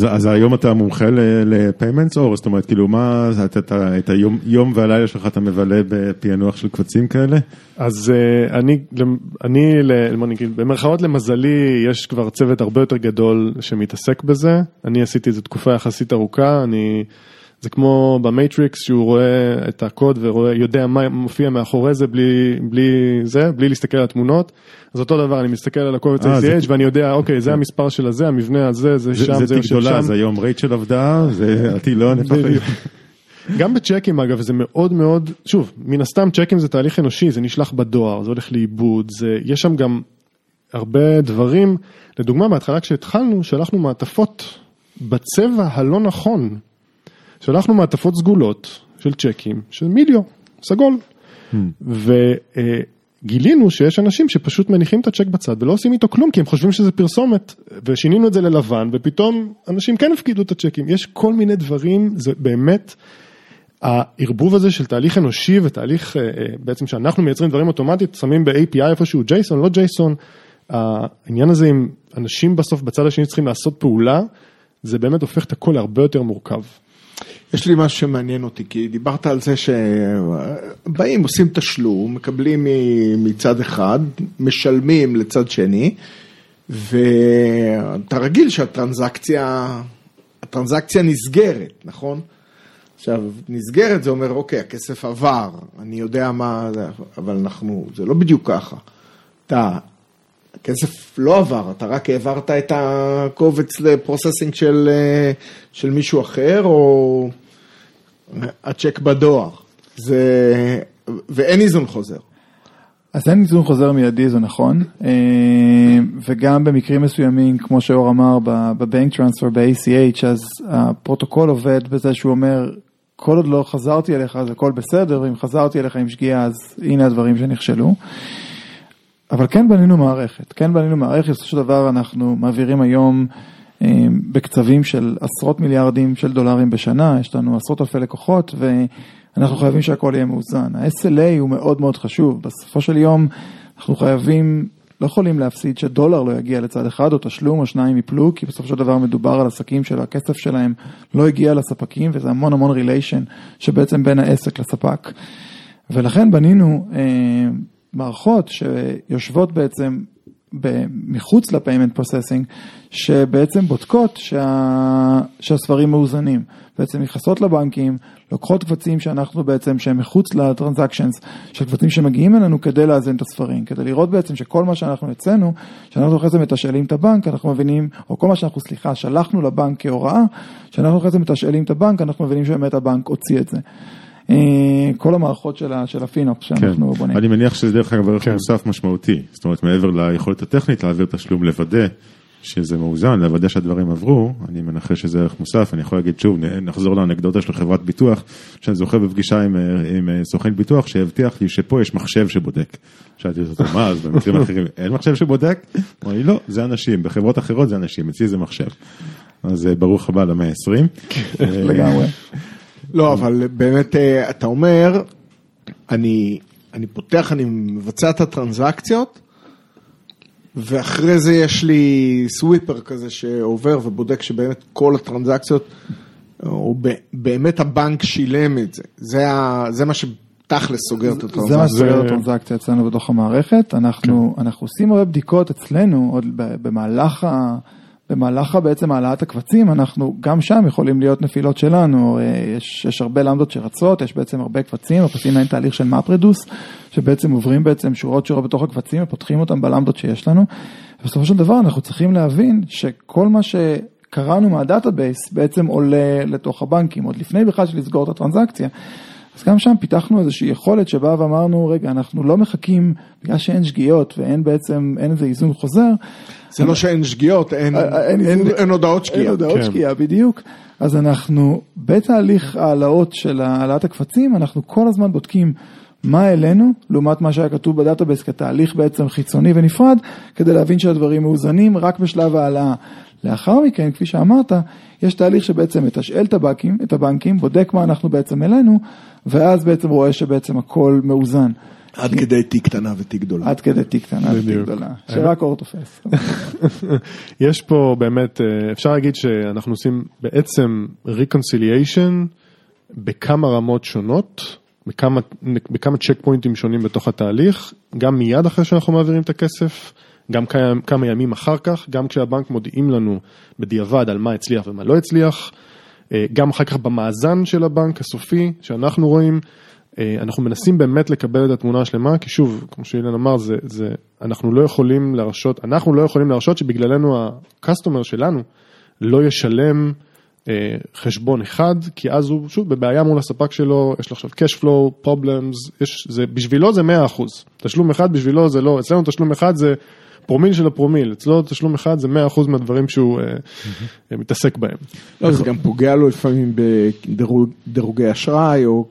אז היום אתה מומחה ל-payments or, זאת אומרת, כאילו מה, את היום והלילה שלך אתה מבלה בפענוח של קבצים כאלה? אז אני, במרכאות למזלי, יש כבר צוות הרבה יותר גדול שמתעסק בזה, אני עשיתי איזו תקופה יחסית ארוכה, אני... זה כמו במטריקס שהוא רואה את הקוד ויודע מה מופיע מאחורי זה בלי, בלי זה, בלי להסתכל על התמונות. אז אותו דבר, אני מסתכל על הקובץ A C H ואני יודע, אוקיי, זה המספר של הזה, המבנה הזה, זה שם, זה יושב שם. זה היום רייט של עבדה, זה עתילון. גם בצ'קים, אגב, זה מאוד מאוד, שוב, מן הסתם צ'קים זה תהליך אנושי, זה נשלח בדואר, זה הולך לאיבוד, יש שם גם הרבה דברים. לדוגמה, בהתחלה כשהתחלנו, שלחנו מעטפות בצבע הלא נכון. שלחנו מעטפות סגולות של צ'קים, של מיליו, סגול, hmm. גילינו שיש אנשים שפשוט מניחים את הצ'ק בצד ולא עושים איתו כלום, כי הם חושבים שזה פרסומת, ושינינו את זה ללבן, ופתאום אנשים כן הפקידו את הצ'קים. יש כל מיני דברים, זה באמת, הערבוב הזה של תהליך אנושי ותהליך, בעצם שאנחנו מייצרים דברים אוטומטית, שמים ב-איי פי איי איפשהו, JSON, לא JSON, העניין הזה עם אנשים בסוף בצד השני צריכים לעשות פעולה, זה באמת הופך את הכל הרבה יותר מורכב. יש לי משהו שמעניין אותי, כי דיברת על זה שבאים, עושים תשלום, מקבלים מצד אחד, משלמים לצד שני, ואתה רגיל שהטרנזקציה, הטרנזקציה נסגרת, נכון? עכשיו, נסגרת זה אומר, אוקיי, הכסף עבר, אני יודע מה, אבל אנחנו, זה לא בדיוק ככה. אתה, הכסף לא עבר, אתה רק העברת את הקובץ לפרוססינג של, של מישהו אחר, או הצ'ק בדואר, זה, ואין איזון חוזר. אז אין איזון חוזר מיידי, זה נכון, וגם במקרים מסוימים, כמו שאור אמר, בבנק טרנספר, ב-איי סי אייץ', אז הפרוטוקול עובד בזה שהוא אומר, כל עוד לא חזרתי אליך, אז הכל בסדר, ואם חזרתי אליך עם שגיאה, אז הנה הדברים שנכשלו. אבל כן בנינו מערכת, כן בנינו מערכת, בסופו של דבר אנחנו מעבירים היום בקצבים של עשרות מיליארדים של דולרים בשנה, יש לנו עשרות אלפי לקוחות, ואנחנו חייבים שהכל יהיה מאוזן. ה-אס אל איי הוא מאוד מאוד חשוב, בסופו של יום אנחנו חייבים, לא יכולים להפסיד שדולר לא יגיע לצד אחד, או תשלום או שניים יפלו, כי בסופו של דבר מדובר על עסקים שלו, הכסף שלהם לא הגיע לספקים, וזה המון המון ריליישן שבעצם בין העסק לספק. ולכן בנינו מערכות שיושבות בעצם מחוץ לפיימנט פרוססינג, שבעצם בודקות שה... שהספרים מאוזנים. בעצם נכנסות לבנקים, לוקחות קבצים שאנחנו בעצם, שהם מחוץ לטרנזקשנס, של קבצים שמגיעים אלינו כדי לאזן את הספרים, כדי לראות בעצם שכל מה שאנחנו יצאנו, שאנחנו בעצם מתשאלים את הבנק, אנחנו מבינים, או כל מה שאנחנו, סליחה, שלחנו לבנק כהוראה, שאנחנו בעצם מתשאלים את הבנק, אנחנו מבינים שבאמת הבנק הוציא את זה. כל המערכות של הפינופס שאנחנו בונים. אני מניח שזה דרך אגב ערך מוסף משמעותי, זאת אומרת מעבר ליכולת הטכנית להעביר תשלום לוודא שזה מאוזן, לוודא שהדברים עברו, אני מנחש שזה ערך מוסף, אני יכול להגיד שוב, נחזור לאנקדוטה של חברת ביטוח, שאני זוכר בפגישה עם סוכן ביטוח שהבטיח לי שפה יש מחשב שבודק. שאלתי אותו, מה, אז במקרים אחרים אין מחשב שבודק? אמר לי, לא, זה אנשים, בחברות אחרות זה אנשים, אצלי זה מחשב. אז ברוך הבא למאה עשרים. לגמרי. לא, אבל באמת אתה אומר, אני, אני פותח, אני מבצע את הטרנזקציות, ואחרי זה יש לי סוויפר כזה שעובר ובודק שבאמת כל הטרנזקציות, או באמת הבנק שילם את זה. זה, זה מה שתכלס סוגר את הטרנזקציה. זה מה שסוגר את הטרנזקציה אצלנו בתוך המערכת. אנחנו, אנחנו עושים הרבה בדיקות אצלנו, עוד במהלך ה... במהלך בעצם העלאת הקבצים, אנחנו גם שם יכולים להיות נפילות שלנו, יש, יש הרבה למדות שרצות, יש בעצם הרבה קבצים, עושים להם תהליך של מפרדוס, שבעצם עוברים בעצם שורות שורות בתוך הקבצים, ופותחים אותם בלמדות שיש לנו, ובסופו של דבר אנחנו צריכים להבין שכל מה שקראנו מהדאטאבייס בעצם עולה לתוך הבנקים, עוד לפני בכלל שלסגור את הטרנזקציה, אז גם שם פיתחנו איזושהי יכולת שבאה ואמרנו, רגע, אנחנו לא מחכים בגלל שאין שגיאות ואין בעצם, אין איזה איזון חוזר. זה לא שאין שגיאות, אין הודעות שגיאה. אין הודעות שגיאה, בדיוק. אז אנחנו, בתהליך העלאות של העלאת הקפצים, אנחנו כל הזמן בודקים מה אלינו, לעומת מה שהיה כתוב בדאטאבייס, כתהליך בעצם חיצוני ונפרד, כדי להבין שהדברים מאוזנים רק בשלב העלאה. לאחר מכן, כפי שאמרת, יש תהליך שבעצם מתשאל את הבנקים, את הבנקים, בודק מה אנחנו בעצם אלינו, ואז בעצם רואה שבעצם הכל מאוזן. עד כדי תיק קטנה ותיק גדולה. עד כדי תיק קטנה ותיק גדולה. שרק אור תופס. יש פה באמת, אפשר להגיד שאנחנו עושים בעצם reconciliation בכמה רמות שונות, בכמה, בכמה צ'ק פוינטים שונים בתוך התהליך, גם מיד אחרי שאנחנו מעבירים את הכסף, גם כמה ימים אחר כך, גם כשהבנק מודיעים לנו בדיעבד על מה הצליח ומה לא הצליח, גם אחר כך במאזן של הבנק הסופי שאנחנו רואים, אנחנו מנסים באמת לקבל את התמונה השלמה, כי שוב, כמו שאילן אמר, זה, זה, אנחנו לא יכולים לרשות, אנחנו לא יכולים לרשות שבגללנו הקסטומר שלנו לא ישלם חשבון אחד, כי אז הוא שוב בבעיה מול הספק שלו, יש לו עכשיו cash flow, problems, יש, זה, בשבילו זה מאה אחוז, תשלום אחד בשבילו זה לא, אצלנו תשלום אחד זה פרומיל של הפרומיל, אצלו תשלום אחד זה מאה אחוז מהדברים שהוא מתעסק בהם. לא, זה גם פוגע לו לפעמים בדירוגי אשראי, או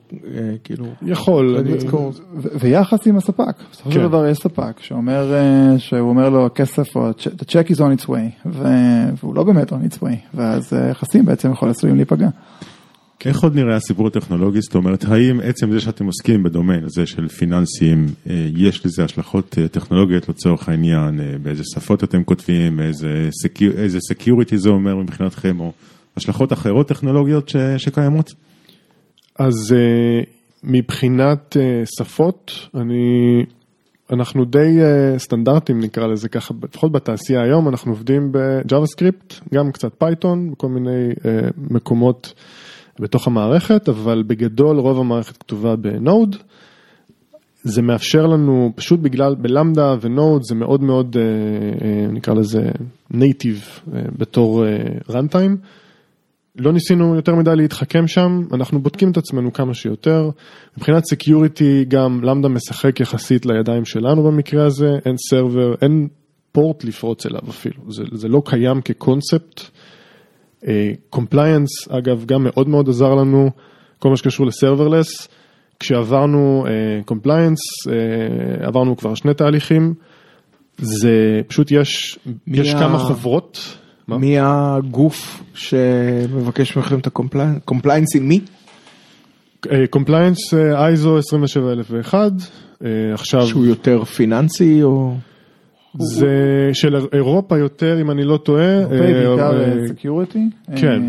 כאילו... יכול. ויחס עם הספק. בסופו של דבר יש ספק, שהוא אומר לו, הכסף, the check is on its way, והוא לא באמת on its way, ואז היחסים בעצם יכולים עשויים להיפגע. איך עוד נראה הסיפור הטכנולוגי? זאת אומרת, האם עצם זה שאתם עוסקים בדומיין הזה של פיננסים, יש לזה השלכות טכנולוגיות לצורך העניין, באיזה שפות אתם כותבים, איזה סקיוריטי זה אומר מבחינתכם, או השלכות אחרות טכנולוגיות שקיימות? אז מבחינת שפות, אני... אנחנו די סטנדרטים, נקרא לזה ככה, לפחות בתעשייה היום, אנחנו עובדים ב-JavaScript, גם קצת פייתון, בכל מיני מקומות בתוך המערכת, אבל בגדול רוב המערכת כתובה בנוד. זה מאפשר לנו, פשוט בגלל, בלמדה ונוד, זה מאוד מאוד, נקרא לזה, native בתור runtime. לא ניסינו יותר מדי להתחכם שם, אנחנו בודקים את עצמנו כמה שיותר. מבחינת security, גם למדה משחק יחסית לידיים שלנו במקרה הזה, אין סרבר, אין פורט לפרוץ אליו אפילו. זה, זה לא קיים כקונספט. קומפליינס, אגב, גם מאוד מאוד עזר לנו, כל מה שקשור לסרברלס, כשעברנו קומפליינס, עברנו כבר שני תהליכים, זה פשוט יש, יש כמה חברות. מי הגוף שמבקש מכם את הקומפליינס? קומפליינס עם מי? קומפליינס אייזו עשרים ושבע אלף ואחת, עכשיו... שהוא יותר פיננסי או... זה של אירופה יותר, אם אני לא טועה. בעיקר סקיוריטי. כן.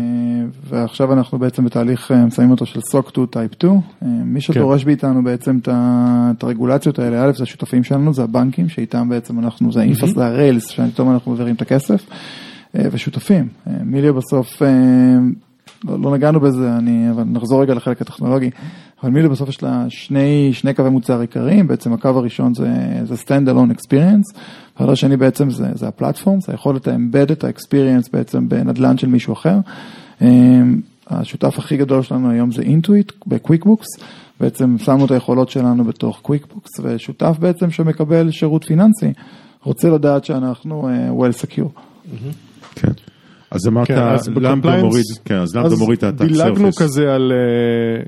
ועכשיו אנחנו בעצם בתהליך, מסיימים אותו של סוק טו טייפ טו. מי שתורש באיתנו בעצם את הרגולציות האלה, א', זה השותפים שלנו, זה הבנקים, שאיתם בעצם אנחנו, זה האינפס, זה הריילס, שאיתם אנחנו מעבירים את הכסף, ושותפים. מיליו בסוף, לא נגענו בזה, אבל נחזור רגע לחלק הטכנולוגי, אבל מיליו בסוף יש לה שני קווי מוצר עיקריים, בעצם הקו הראשון זה Standalone Experience, הדבר השני בעצם זה, זה הפלטפורם, זה היכולת האמבד את האקספיריאנס בעצם בנדלן של מישהו אחר. השותף הכי גדול שלנו היום זה Intuit ב-QuickBooks, בעצם שמנו את היכולות שלנו בתוך QuickBooks, ושותף בעצם שמקבל שירות פיננסי, רוצה לדעת שאנחנו well secure. כן. אז אמרת, למדה מוריד, כן, אז למדה מוריד את ה-Tax Surface. דילגנו כזה על,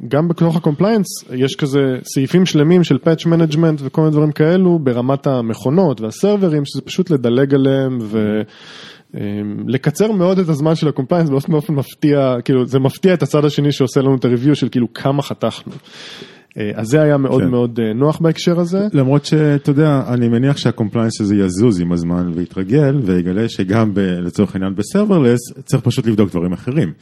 גם בתוך ה-Compliance, יש כזה סעיפים שלמים של Patch Management וכל מיני דברים כאלו, ברמת המכונות והסרברים, שזה פשוט לדלג עליהם ולקצר מאוד את הזמן של ה-Compliance, באופן מפתיע, כאילו, זה מפתיע את הצד השני שעושה לנו את ה-Review של כאילו כמה חתכנו. אז זה היה מאוד מאוד נוח בהקשר הזה. למרות שאתה יודע, אני מניח שהקומפליינס הזה יזוז עם הזמן ויתרגל, ויגלה שגם לצורך העניין בסרברלס, צריך פשוט לבדוק דברים אחרים.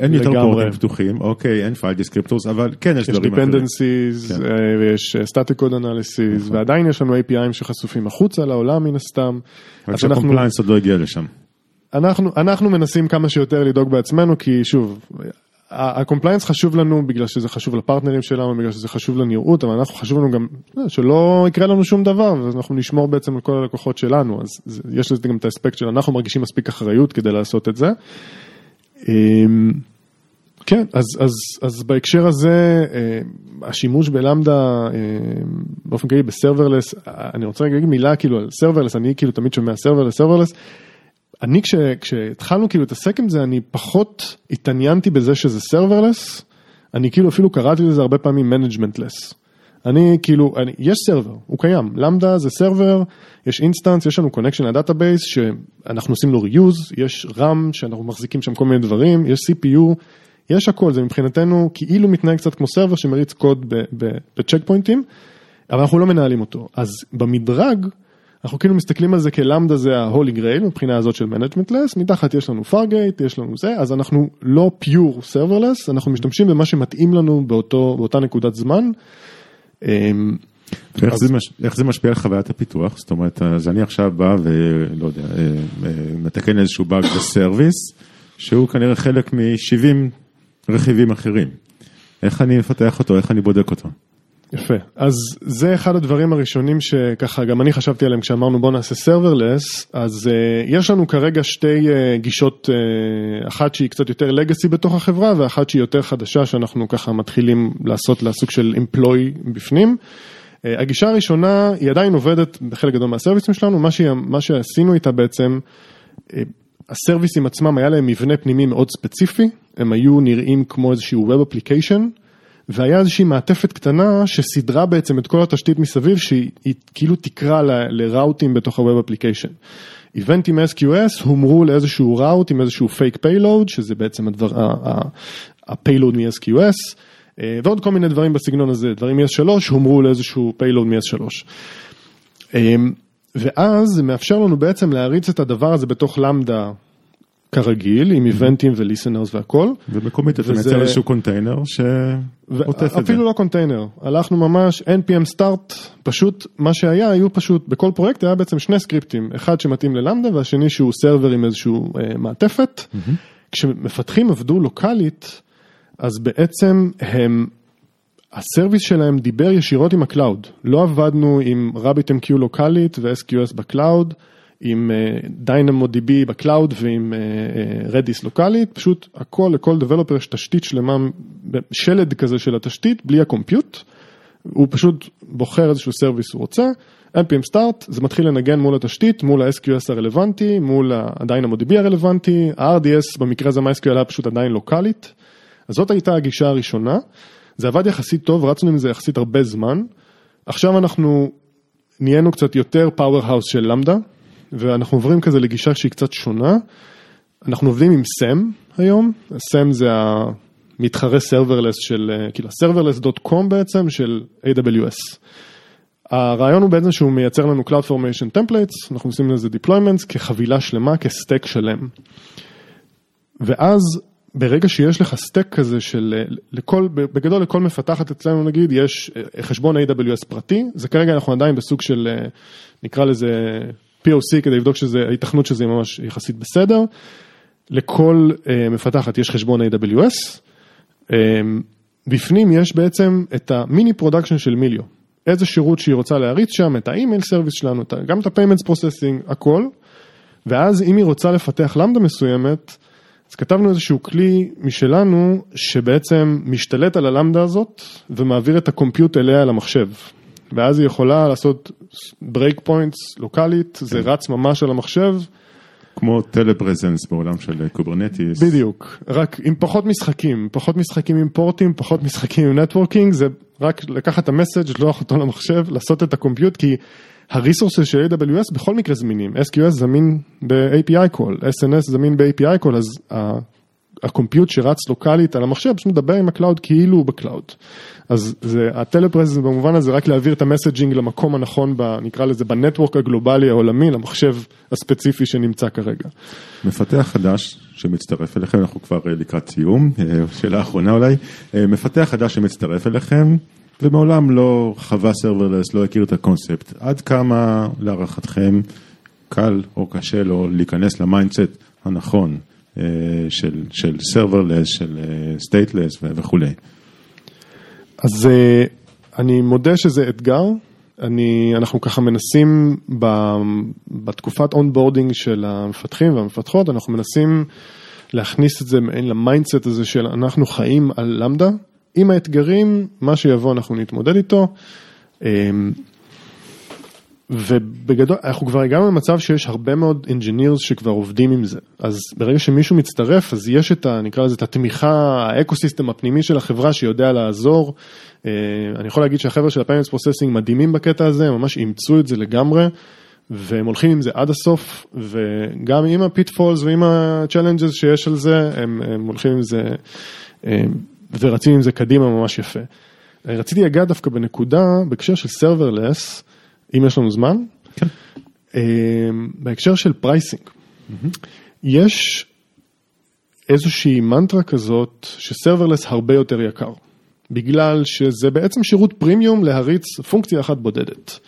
אין יותר פורטים פתוחים, אוקיי, אין פייל דיסקריפטורס, אבל כן יש דברים אחרים. יש dependencies, ויש static code analysis, ועדיין יש לנו A P I's שחשופים החוצה לעולם מן הסתם. רק שהקומפליינס עוד לא הגיע לשם. אנחנו מנסים כמה שיותר לדאוג בעצמנו, כי שוב... הקומפליינס חשוב לנו בגלל שזה חשוב לפרטנרים שלנו, בגלל שזה חשוב לנראות, אבל אנחנו חשוב לנו גם שלא יקרה לנו שום דבר, ואנחנו נשמור בעצם על כל הלקוחות שלנו, אז יש לזה גם את האספקט שלנו, אנחנו מרגישים מספיק אחריות כדי לעשות את זה. כן, אז, אז, אז בהקשר הזה, השימוש בלמדה, באופן כללי בסרברלס, אני רוצה להגיד מילה כאילו על סרברלס, אני כאילו תמיד שומע סרברלס, סרברלס, אני כש, כשהתחלנו כאילו להתעסק עם זה, אני פחות התעניינתי בזה שזה סרברלס, אני כאילו אפילו קראתי לזה הרבה פעמים מנג'מנטלס. אני כאילו, אני, יש סרבר, הוא קיים, למדה זה סרבר, יש אינסטנס, יש לנו קונקשן לדאטאבייס, שאנחנו עושים לו ריוז, יש רם שאנחנו מחזיקים שם כל מיני דברים, יש סי פי יו, יש הכל, זה מבחינתנו כאילו מתנהג קצת כמו סרבר שמריץ קוד בצ'ק פוינטים, אבל אנחנו לא מנהלים אותו. אז במדרג, אנחנו כאילו מסתכלים על זה כלמדה זה ה-Holy Grail, מבחינה הזאת של Managementless, מתחת יש לנו Fargate, יש לנו זה, אז אנחנו לא pure serverless, אנחנו משתמשים במה שמתאים לנו באותו, באותה נקודת זמן. איך, אז... זה מש... איך זה משפיע על חוויית הפיתוח? זאת אומרת, אז אני עכשיו בא ולא יודע, מתקן איזשהו באג בסרוויס, שהוא כנראה חלק מ-שבעים רכיבים אחרים. איך אני מפתח אותו? איך אני בודק אותו? יפה. אז זה אחד הדברים הראשונים שככה גם אני חשבתי עליהם כשאמרנו בוא נעשה סרברלס, אז uh, יש לנו כרגע שתי uh, גישות, uh, אחת שהיא קצת יותר לגאסי בתוך החברה, ואחת שהיא יותר חדשה שאנחנו ככה מתחילים לעשות לעסוק של אמפלוי בפנים. הגישה הראשונה היא עדיין עובדת בחלק גדול מהסרוויסים שלנו, מה, ש... מה שעשינו איתה בעצם, הסרוויסים עצמם היה להם מבנה פנימי מאוד ספציפי, הם היו נראים כמו איזשהו ווב אפליקיישן, והיה איזושהי מעטפת קטנה שסדרה בעצם את כל התשתית מסביב, שהיא כאילו תקרא ל... לראוטים בתוך הווב אפליקיישן. איבנטים אס קיו אס הומרו לאיזשהו ראוט עם איזשהו פייק פיילוד, שזה בעצם הפיילוד מ-אס קיו אס, ועוד כל מיני דברים בסגנון הזה, דברים מ-אס שלוש הומרו לאיזשהו פיילוד מ-אס שלוש. ואז מאפשר לנו בעצם להריץ את הדבר הזה בתוך למדה כרגיל, עם איבנטים וליסנרס והכל. ובקומית אתה מייצר איזשהו קונטיינר שעוטף את זה. אפילו לא קונטיינר. הלכנו ממש npm start, פשוט מה שהיה, היו פשוט, בכל פרויקט היה בעצם שני סקריפטים, אחד שמתאים ללמדה והשני שהוא סרבר עם איזשהו מעטפת. כשמפתחים עבדו לוקלית, אז בעצם הם, הסרוויס שלהם דיבר ישירות עם הקלאוד. לא עבדנו עם RabbitMQ לוקלית ו-אס קיו אס בקלאוד, עם Dynamo די בי בקלאוד ועם Redis לוקלית, פשוט הכל, לכל דבלופר יש תשתית שלמה, שלד כזה של התשתית, בלי הקומפיוט, הוא פשוט בוחר איזשהו סרוויס הוא רוצה, npm start, זה מתחיל לנגן מול התשתית, מול ה-אס קיו אס הרלוונטי, מול ה-Dynamo די בי הרלוונטי, ה-אר די אס במקרה הזה מה-אס קיו אל היה פשוט עדיין לוקלית, אז זאת הייתה הגישה הראשונה, זה עבד יחסית טוב, רצנו עם זה יחסית הרבה זמן, עכשיו אנחנו נהיינו קצת יותר פאוורהאוס של למדה, ואנחנו עוברים כזה לגישה שהיא קצת שונה, אנחנו עובדים עם סאם היום, סאם זה המתחרה סרברלס של, כאילו סרברלס דוט קום בעצם של איי דאבליו אס. הרעיון הוא בעצם שהוא מייצר לנו Cloud Formation Templates, אנחנו עושים לזה deployments כחבילה שלמה, כסטק שלם. ואז ברגע שיש לך סטק כזה של, לכל, בגדול לכל מפתחת אצלנו נגיד, יש חשבון איי דאבליו אס פרטי, זה כרגע אנחנו עדיין בסוג של, נקרא לזה פי או סי, כדי לבדוק שזה, ההתכנות שזה ממש יחסית בסדר, לכל מפתחת יש חשבון איי דאבליו אס, בפנים יש בעצם את המיני פרודקשן של מיליו, איזה שירות שהיא רוצה להריץ שם, את האימייל סרוויס שלנו, גם את הפיימנטס פרוססינג, הכל, ואז אם היא רוצה לפתח למדה מסוימת, אז כתבנו איזשהו כלי משלנו, שבעצם משתלט על הלמדה הזאת, ומעביר את הקומפיוט אליה למחשב. ואז היא יכולה לעשות ברייק פוינטס לוקלית, זה רץ ממש על המחשב. כמו טלפרזנס בעולם של קוברנטיס. בדיוק, רק עם פחות משחקים, פחות משחקים עם פורטים, פחות משחקים עם נטוורקינג, זה רק לקחת את המסאג' לשלוח אותו למחשב, לעשות את הקומפיוט, כי הריסורסים של איי דאבליו אס בכל מקרה זמינים, אס קיו אס זמין ב-איי פי איי call, אס אן אס זמין ב-איי פי איי call, אז הקומפיוט שרץ לוקלית על המחשב, פשוט מדבר עם הקלאוד כאילו הוא בקלאוד. אז הטלפרזנס במובן הזה רק להעביר את המסג'ינג למקום הנכון, נקרא לזה בנטוורק הגלובלי העולמי, למחשב הספציפי שנמצא כרגע. מפתח חדש שמצטרף אליכם, אנחנו כבר לקראת סיום, שאלה אחרונה אולי, מפתח חדש שמצטרף אליכם, ומעולם לא חווה סרברלס, לא הכיר את הקונספט. עד כמה להערכתכם קל או קשה לו להיכנס למיינדסט הנכון של, של סרברלס, של סטייטלס וכו'. אז אני מודה שזה אתגר. אני, אנחנו ככה מנסים בתקופת אונבורדינג של המפתחים והמפתחות, אנחנו מנסים להכניס את זה למיינדסט הזה של אנחנו חיים על למדה, עם האתגרים, מה שיבוא אנחנו נתמודד איתו, ובגדול, אנחנו כבר הגענו למצב שיש הרבה מאוד engineers שכבר עובדים עם זה, אז ברגע שמישהו מצטרף, אז יש את, נקרא לזה, את התמיכה, האקוסיסטם הפנימי של החברה שיודע לעזור, אני יכול להגיד שהחבר'ה של ה-Payments Processing מדהימים בקטע הזה, הם ממש אימצו את זה לגמרי, והם הולכים עם זה עד הסוף, וגם עם ה-pitfalls ועם ה-challenges שיש על זה, הם, הם הולכים עם זה, ורצינו עם זה קדימה ממש יפה. רציתי לגעת דווקא בנקודה, בהקשר של סרברלס, אם יש לנו זמן, כן. בהקשר של פרייסינג. Mm-hmm. יש איזושהי מנטרה כזאת, שסרברלס הרבה יותר יקר, בגלל שזה בעצם שירות פרימיום להריץ פונקציה אחת בודדת.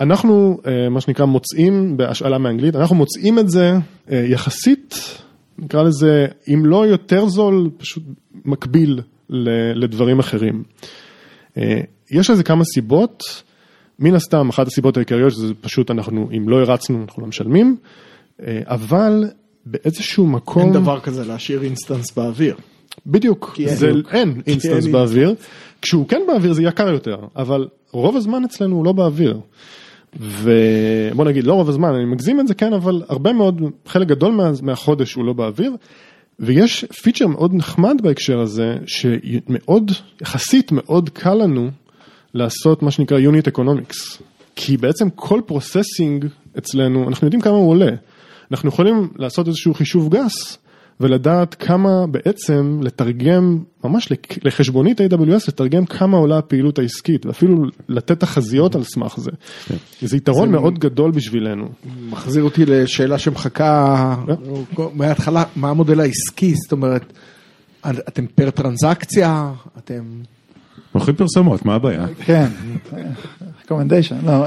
אנחנו, מה שנקרא, מוצאים, בהשאלה מאנגלית, אנחנו מוצאים את זה יחסית, נקרא לזה, אם לא יותר זול, פשוט מקביל לדברים אחרים. יש לזה כמה סיבות, מן הסתם, אחת הסיבות העיקריות, שזה פשוט אנחנו, אם לא הרצנו, אנחנו לא משלמים, אבל באיזשהו מקום... אין דבר כזה להשאיר אינסטנס באוויר. בדיוק, אין אינסטנס באוויר. כשהוא כן באוויר זה יקר יותר, אבל רוב הזמן אצלנו הוא לא באוויר. ובוא נגיד, לא רוב הזמן, אני מגזים את זה כן, אבל הרבה מאוד, חלק גדול מה, מהחודש הוא לא באוויר, ויש פיצ'ר מאוד נחמד בהקשר הזה, שמאוד, יחסית מאוד קל לנו לעשות מה שנקרא Unit Economics. כי בעצם כל פרוססינג אצלנו, אנחנו יודעים כמה הוא עולה. אנחנו יכולים לעשות איזשהו חישוב גס, ולדעת כמה בעצם לתרגם, ממש לחשבונית איי דאבליו אס, לתרגם כמה עולה הפעילות העסקית, ואפילו לתת תחזיות על סמך זה. זה יתרון מאוד גדול בשבילנו. מחזיר אותי לשאלה שמחכה, מההתחלה, מה המודל העסקי? זאת אומרת, אתם פר טרנזקציה, אתם... מוכרים פרסומות, מה הבעיה? כן, recommendation, לא.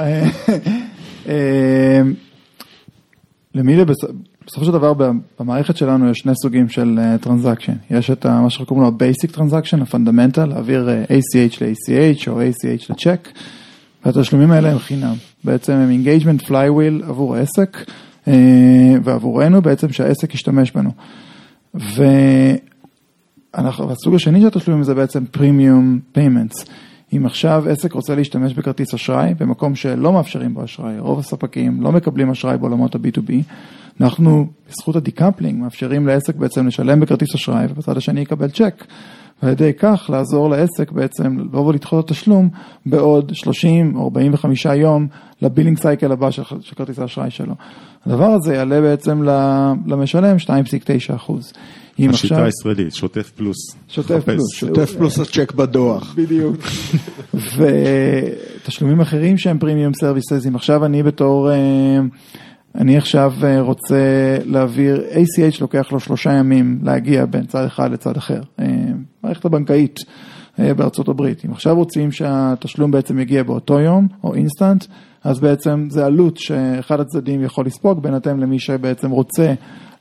למי לבסוף... בסופו של דבר, במערכת שלנו יש שני סוגים של טרנזקשן. יש את מה שקוראים לו ה-basic transaction, ה-fundamental, להעביר A C H ל-A C H או A C H ל-check, והתשלומים האלה הם חינם. בעצם הם engagement flywheel עבור העסק, ועבורנו בעצם שהעסק ישתמש בנו. והסוג השני של התשלומים זה בעצם premium payments. אם עכשיו עסק רוצה להשתמש בכרטיס אשראי, במקום שלא מאפשרים בו אשראי, רוב הספקים לא מקבלים אשראי בעולמות ה-בי טו בי, אנחנו, בזכות הדיקמפלינג, מאפשרים לעסק בעצם לשלם בכרטיס אשראי, ובצד השני יקבל צ'ק. ועל ידי כך, לעזור לעסק בעצם, לא לדחות את התשלום, בעוד שלושים או ארבעים וחמישה יום, לבילינג סייקל הבא של כרטיס האשראי שלו. הדבר הזה יעלה בעצם למשלם שתיים נקודה תשע אחוז. השיטה הישראלית, שוטף פלוס. שוטף פלוס. שוטף פלוס הצ'ק בדוח. בדיוק. ותשלומים אחרים שהם פרימיום סרוויסס, אם עכשיו אני בתור... אני עכשיו רוצה להעביר, A C H לוקח לו שלושה ימים להגיע בין צד אחד לצד אחר. מערכת הבנקאית בארצות הברית. אם עכשיו רוצים שהתשלום בעצם יגיע באותו יום, או אינסטנט, אז בעצם זה עלות שאחד הצדדים יכול לספוג, בינתם למי שבעצם רוצה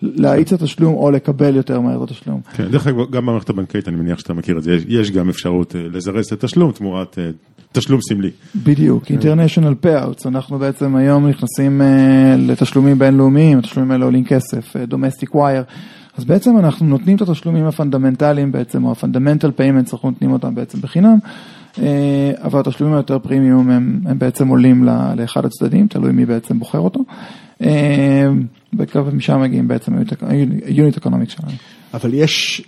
להאיץ את התשלום או לקבל יותר מהר את התשלום. כן, דרך כלל גם במערכת הבנקאית, אני מניח שאתה מכיר את זה, יש גם אפשרות לזרז את התשלום תמורת תשלום סמלי. בדיוק, international payouts, אנחנו בעצם היום נכנסים לתשלומים בינלאומיים, התשלומים האלה עולים כסף, domestic wire, אז בעצם אנחנו נותנים את התשלומים הפונדמנטליים בעצם, או הפונדמנטל פיימנטס, אנחנו נותנים אותם בעצם בחינם, אבל התשלומים היותר פרימיום הם, הם בעצם עולים לאחד הצדדים, תלוי מי בעצם בוחר אותו, ומשם מגיעים בעצם היוניט אקונומיק שלנו. אבל יש,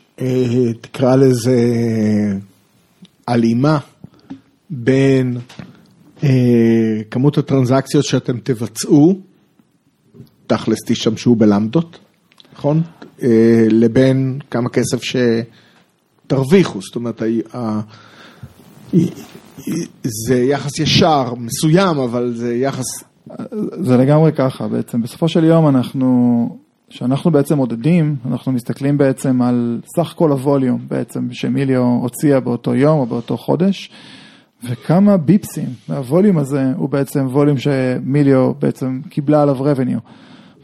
תקרא לזה, אלימה בין כמות הטרנזקציות שאתם תבצעו, תכלס תשמשו בלמדות, נכון? לבין כמה כסף שתרוויחו, זאת אומרת, זה יחס ישר, מסוים, אבל זה יחס... זה לגמרי ככה, בעצם. בסופו של יום אנחנו, שאנחנו בעצם מודדים, אנחנו מסתכלים בעצם על סך כל הווליום, בעצם, שמיליו הוציאה באותו יום או באותו חודש, וכמה ביפסים מהווליום הזה הוא בעצם ווליום שמיליו בעצם קיבלה עליו רבניו.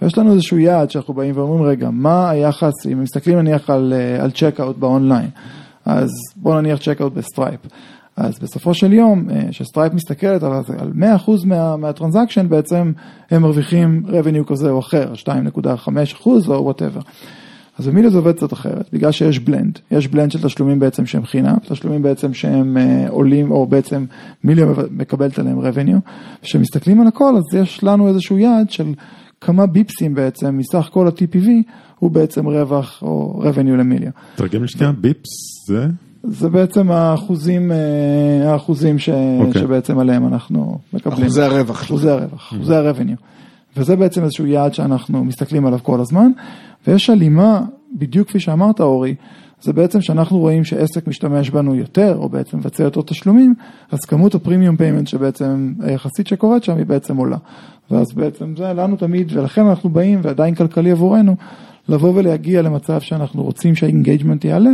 ויש לנו איזשהו יעד שאנחנו באים ואומרים, רגע, מה היחס, אם מסתכלים נניח על, על צ'קאוט באונליין, אז בואו נניח צ'קאוט בסטרייפ. אז בסופו של יום, שסטרייפ מסתכלת על, על מאה אחוז מה, מהטרנזקשן, בעצם הם מרוויחים רבניו כזה או אחר, שתיים נקודה חמש אחוז או whatever. אז במילה זה עובד קצת אחרת, בגלל שיש בלנד, יש בלנד של תשלומים בעצם שהם חינם, תשלומים בעצם שהם עולים, או בעצם מיליון מקבלת עליהם רבניו, כשמסתכלים על הכל, אז יש לנו איזשהו יעד של כמה ביפסים בעצם, מסך כל ה-T P V, הוא בעצם רווח או רבניו למיליון. תרגם לשנייה, ביפס זה? זה בעצם האחוזים, האחוזים ש... okay. שבעצם עליהם אנחנו מקבלים. אחוזי הרווח. אחוזי הרווח, אחוזי הרבניו. וזה בעצם איזשהו יעד שאנחנו מסתכלים עליו כל הזמן, ויש הלימה, בדיוק כפי שאמרת, אורי, זה בעצם שאנחנו רואים שעסק משתמש בנו יותר, או בעצם מבצע יותר תשלומים, אז כמות הפרימיום פיימנט שבעצם היחסית שקורית שם היא בעצם עולה. ואז בעצם זה לנו תמיד, ולכן אנחנו באים, ועדיין כלכלי עבורנו, לבוא ולהגיע למצב שאנחנו רוצים שהאינגייג'מנט יעלה,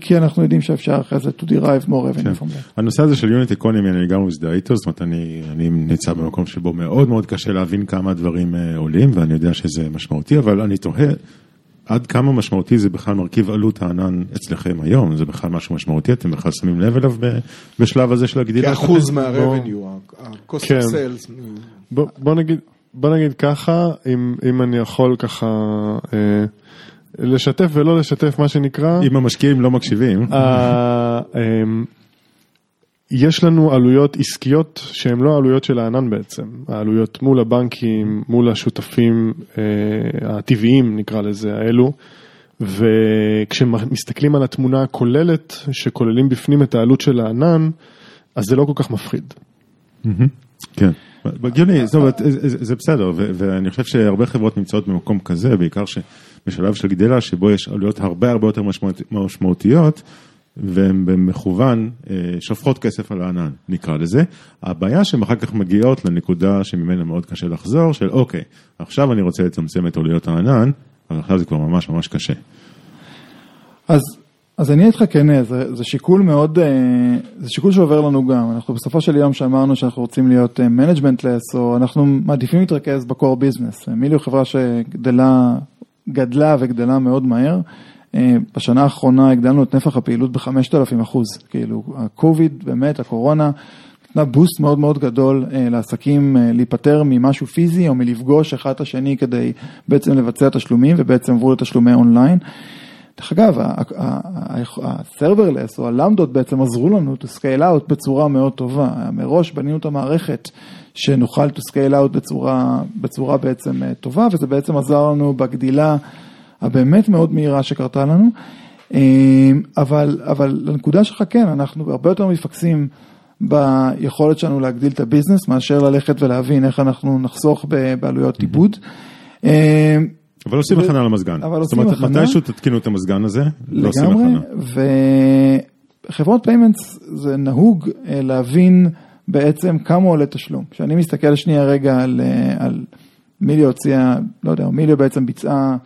כי אנחנו יודעים שאפשר אחרי זה to derive more revenue from that. הנושא הזה של יוניט אקונומי, אני גם מזדהה איתו, זאת אומרת, אני נמצא במקום שבו מאוד מאוד קשה להבין כמה הדברים עולים, ואני יודע שזה משמעותי, אבל אני תוהה עד כמה משמעותי זה בכלל מרכיב עלות הענן אצלכם היום, זה בכלל משהו משמעותי, אתם בכלל שמים לב אליו בשלב הזה של הגדילה. כאחוז מהרבניו, ה-cost of sales. בוא נגיד, בוא נגיד ככה, אם אני יכול ככה... לשתף ולא לשתף, מה שנקרא... אם המשקיעים לא מקשיבים. יש לנו עלויות עסקיות שהן לא עלויות של הענן בעצם, העלויות מול הבנקים, מול השותפים הטבעיים נקרא לזה, האלו, וכשמסתכלים על התמונה הכוללת, שכוללים בפנים את העלות של הענן, אז זה לא כל כך מפחיד. כן. בגיוני, זה בסדר, ואני חושב שהרבה חברות נמצאות במקום כזה, בעיקר שבשלב של גדלה, שבו יש עלויות הרבה הרבה יותר משמעותיות, והן במכוון שופכות כסף על הענן, נקרא לזה. הבעיה שהן אחר כך מגיעות לנקודה שממנה מאוד קשה לחזור, של אוקיי, עכשיו אני רוצה לצמצם את עלויות הענן, אבל עכשיו זה כבר ממש ממש קשה. אז... אז אני איתך כן, זה, זה שיקול מאוד, זה שיקול שעובר לנו גם. אנחנו בסופו של יום שאמרנו שאנחנו רוצים להיות managementless, או אנחנו מעדיפים להתרכז בקור ביזנס. מיליו חברה שגדלה, גדלה וגדלה מאוד מהר. בשנה האחרונה הגדלנו את נפח הפעילות ב-חמשת אלפים אחוז. כאילו, הקוביד, באמת, הקורונה, נתנה בוסט מאוד מאוד גדול לעסקים להיפטר ממשהו פיזי, או מלפגוש אחד השני כדי בעצם לבצע תשלומים, ובעצם עברו לתשלומי אונליין. דרך אגב, ה-Serverless או הלמדות בעצם עזרו לנו to scale out בצורה מאוד טובה. מראש בנינו את המערכת שנוכל to scale out בצורה, בצורה בעצם טובה, וזה בעצם עזר לנו בגדילה הבאמת מאוד מהירה שקרתה לנו. אבל, אבל לנקודה שלך כן, אנחנו הרבה יותר מפקסים ביכולת שלנו להגדיל את הביזנס, מאשר ללכת ולהבין איך אנחנו נחסוך בעלויות עיבוד. אבל עושים ו... הכנה למזגן. אבל זאת אומרת, מתישהו תתקינו את המזגן הזה? לגמרי, וחברות פיימנטס זה נהוג להבין בעצם כמה עולה תשלום. כשאני מסתכל שנייה רגע על, על מיליו הוציאה, לא יודע, מיליו בעצם ביצעה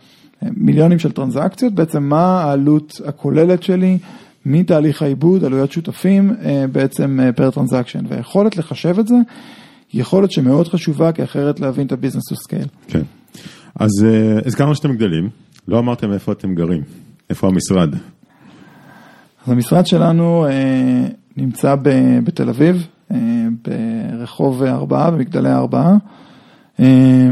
מיליונים של טרנזקציות, בעצם מה העלות הכוללת שלי מתהליך העיבוד, עלויות שותפים, בעצם פר טרנזקשן, והיכולת לחשב את זה, יכולת שמאוד חשובה, כי אחרת להבין את הביזנס to scale. כן. אז הזכרנו שאתם גדלים, לא אמרתם איפה אתם גרים, איפה המשרד? אז המשרד שלנו אה, נמצא ב- בתל אביב, אה, ברחוב ארבעה, במגדלי ארבעה, אה,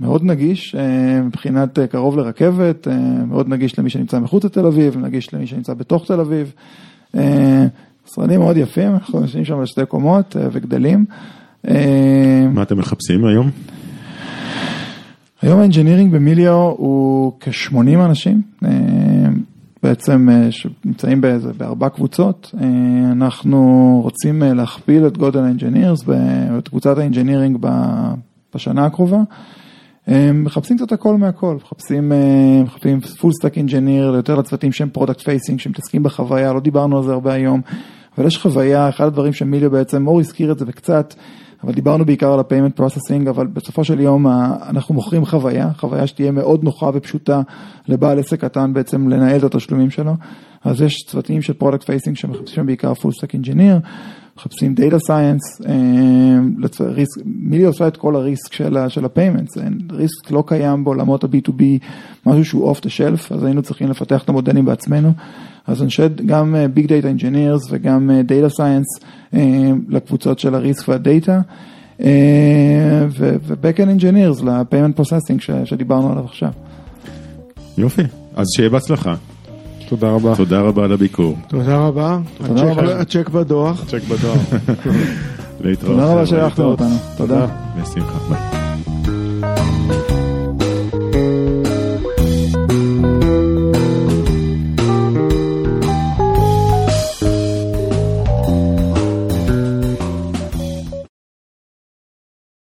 מאוד נגיש, אה, מבחינת אה, קרוב לרכבת, אה, מאוד נגיש למי שנמצא מחוץ לתל אביב, נגיש למי שנמצא בתוך תל אביב, אה, משרדים מאוד יפים, אנחנו נשנים שם על שתי קומות אה, וגדלים. אה, מה אתם מחפשים היום? היום האנג'ינירינג במיליו הוא כ-שמונים אנשים, בעצם נמצאים בארבע קבוצות, אנחנו רוצים להכפיל את גודל האנג'ינירס, את קבוצת האנג'ינירינג בשנה הקרובה, מחפשים קצת הכל מהכל, מחפשים פול סטאק אנג'יניר, יותר לצוותים שהם פרודקט פייסינג, שמתעסקים בחוויה, לא דיברנו על זה הרבה היום, אבל יש חוויה, אחד הדברים שמיליו בעצם, אור הזכיר את זה בקצת, אבל דיברנו בעיקר על הפיימנט פרוססינג, אבל בסופו של יום אנחנו מוכרים חוויה, חוויה שתהיה מאוד נוחה ופשוטה לבעל עסק קטן בעצם לנהל את התשלומים שלו. אז יש צוותים של פרודקט פייסינג שמחפשים בעיקר פול סטאק אנג'יניר, מחפשים דאטה סיינס, מילי עושה את כל הריסק של הפיימנט, ריסק לא קיים בעולמות ה-בי טו בי, משהו שהוא off the shelf, אז היינו צריכים לפתח את המודלים בעצמנו, אז אנשי גם ביג דאטה אינג'ינירס וגם דאטה סיינס לקבוצות של הריסק והדאטה, ובקאנד אינג'ינירס לפיימנט פרוססינג שדיברנו עליו עכשיו. יופי, אז שיהיה בהצלחה. תודה רבה. תודה רבה על הביקור. תודה רבה. הצ'ק בדוח. הצ'ק בדוח. תודה רבה שלחתם אותנו. תודה. בשמחה.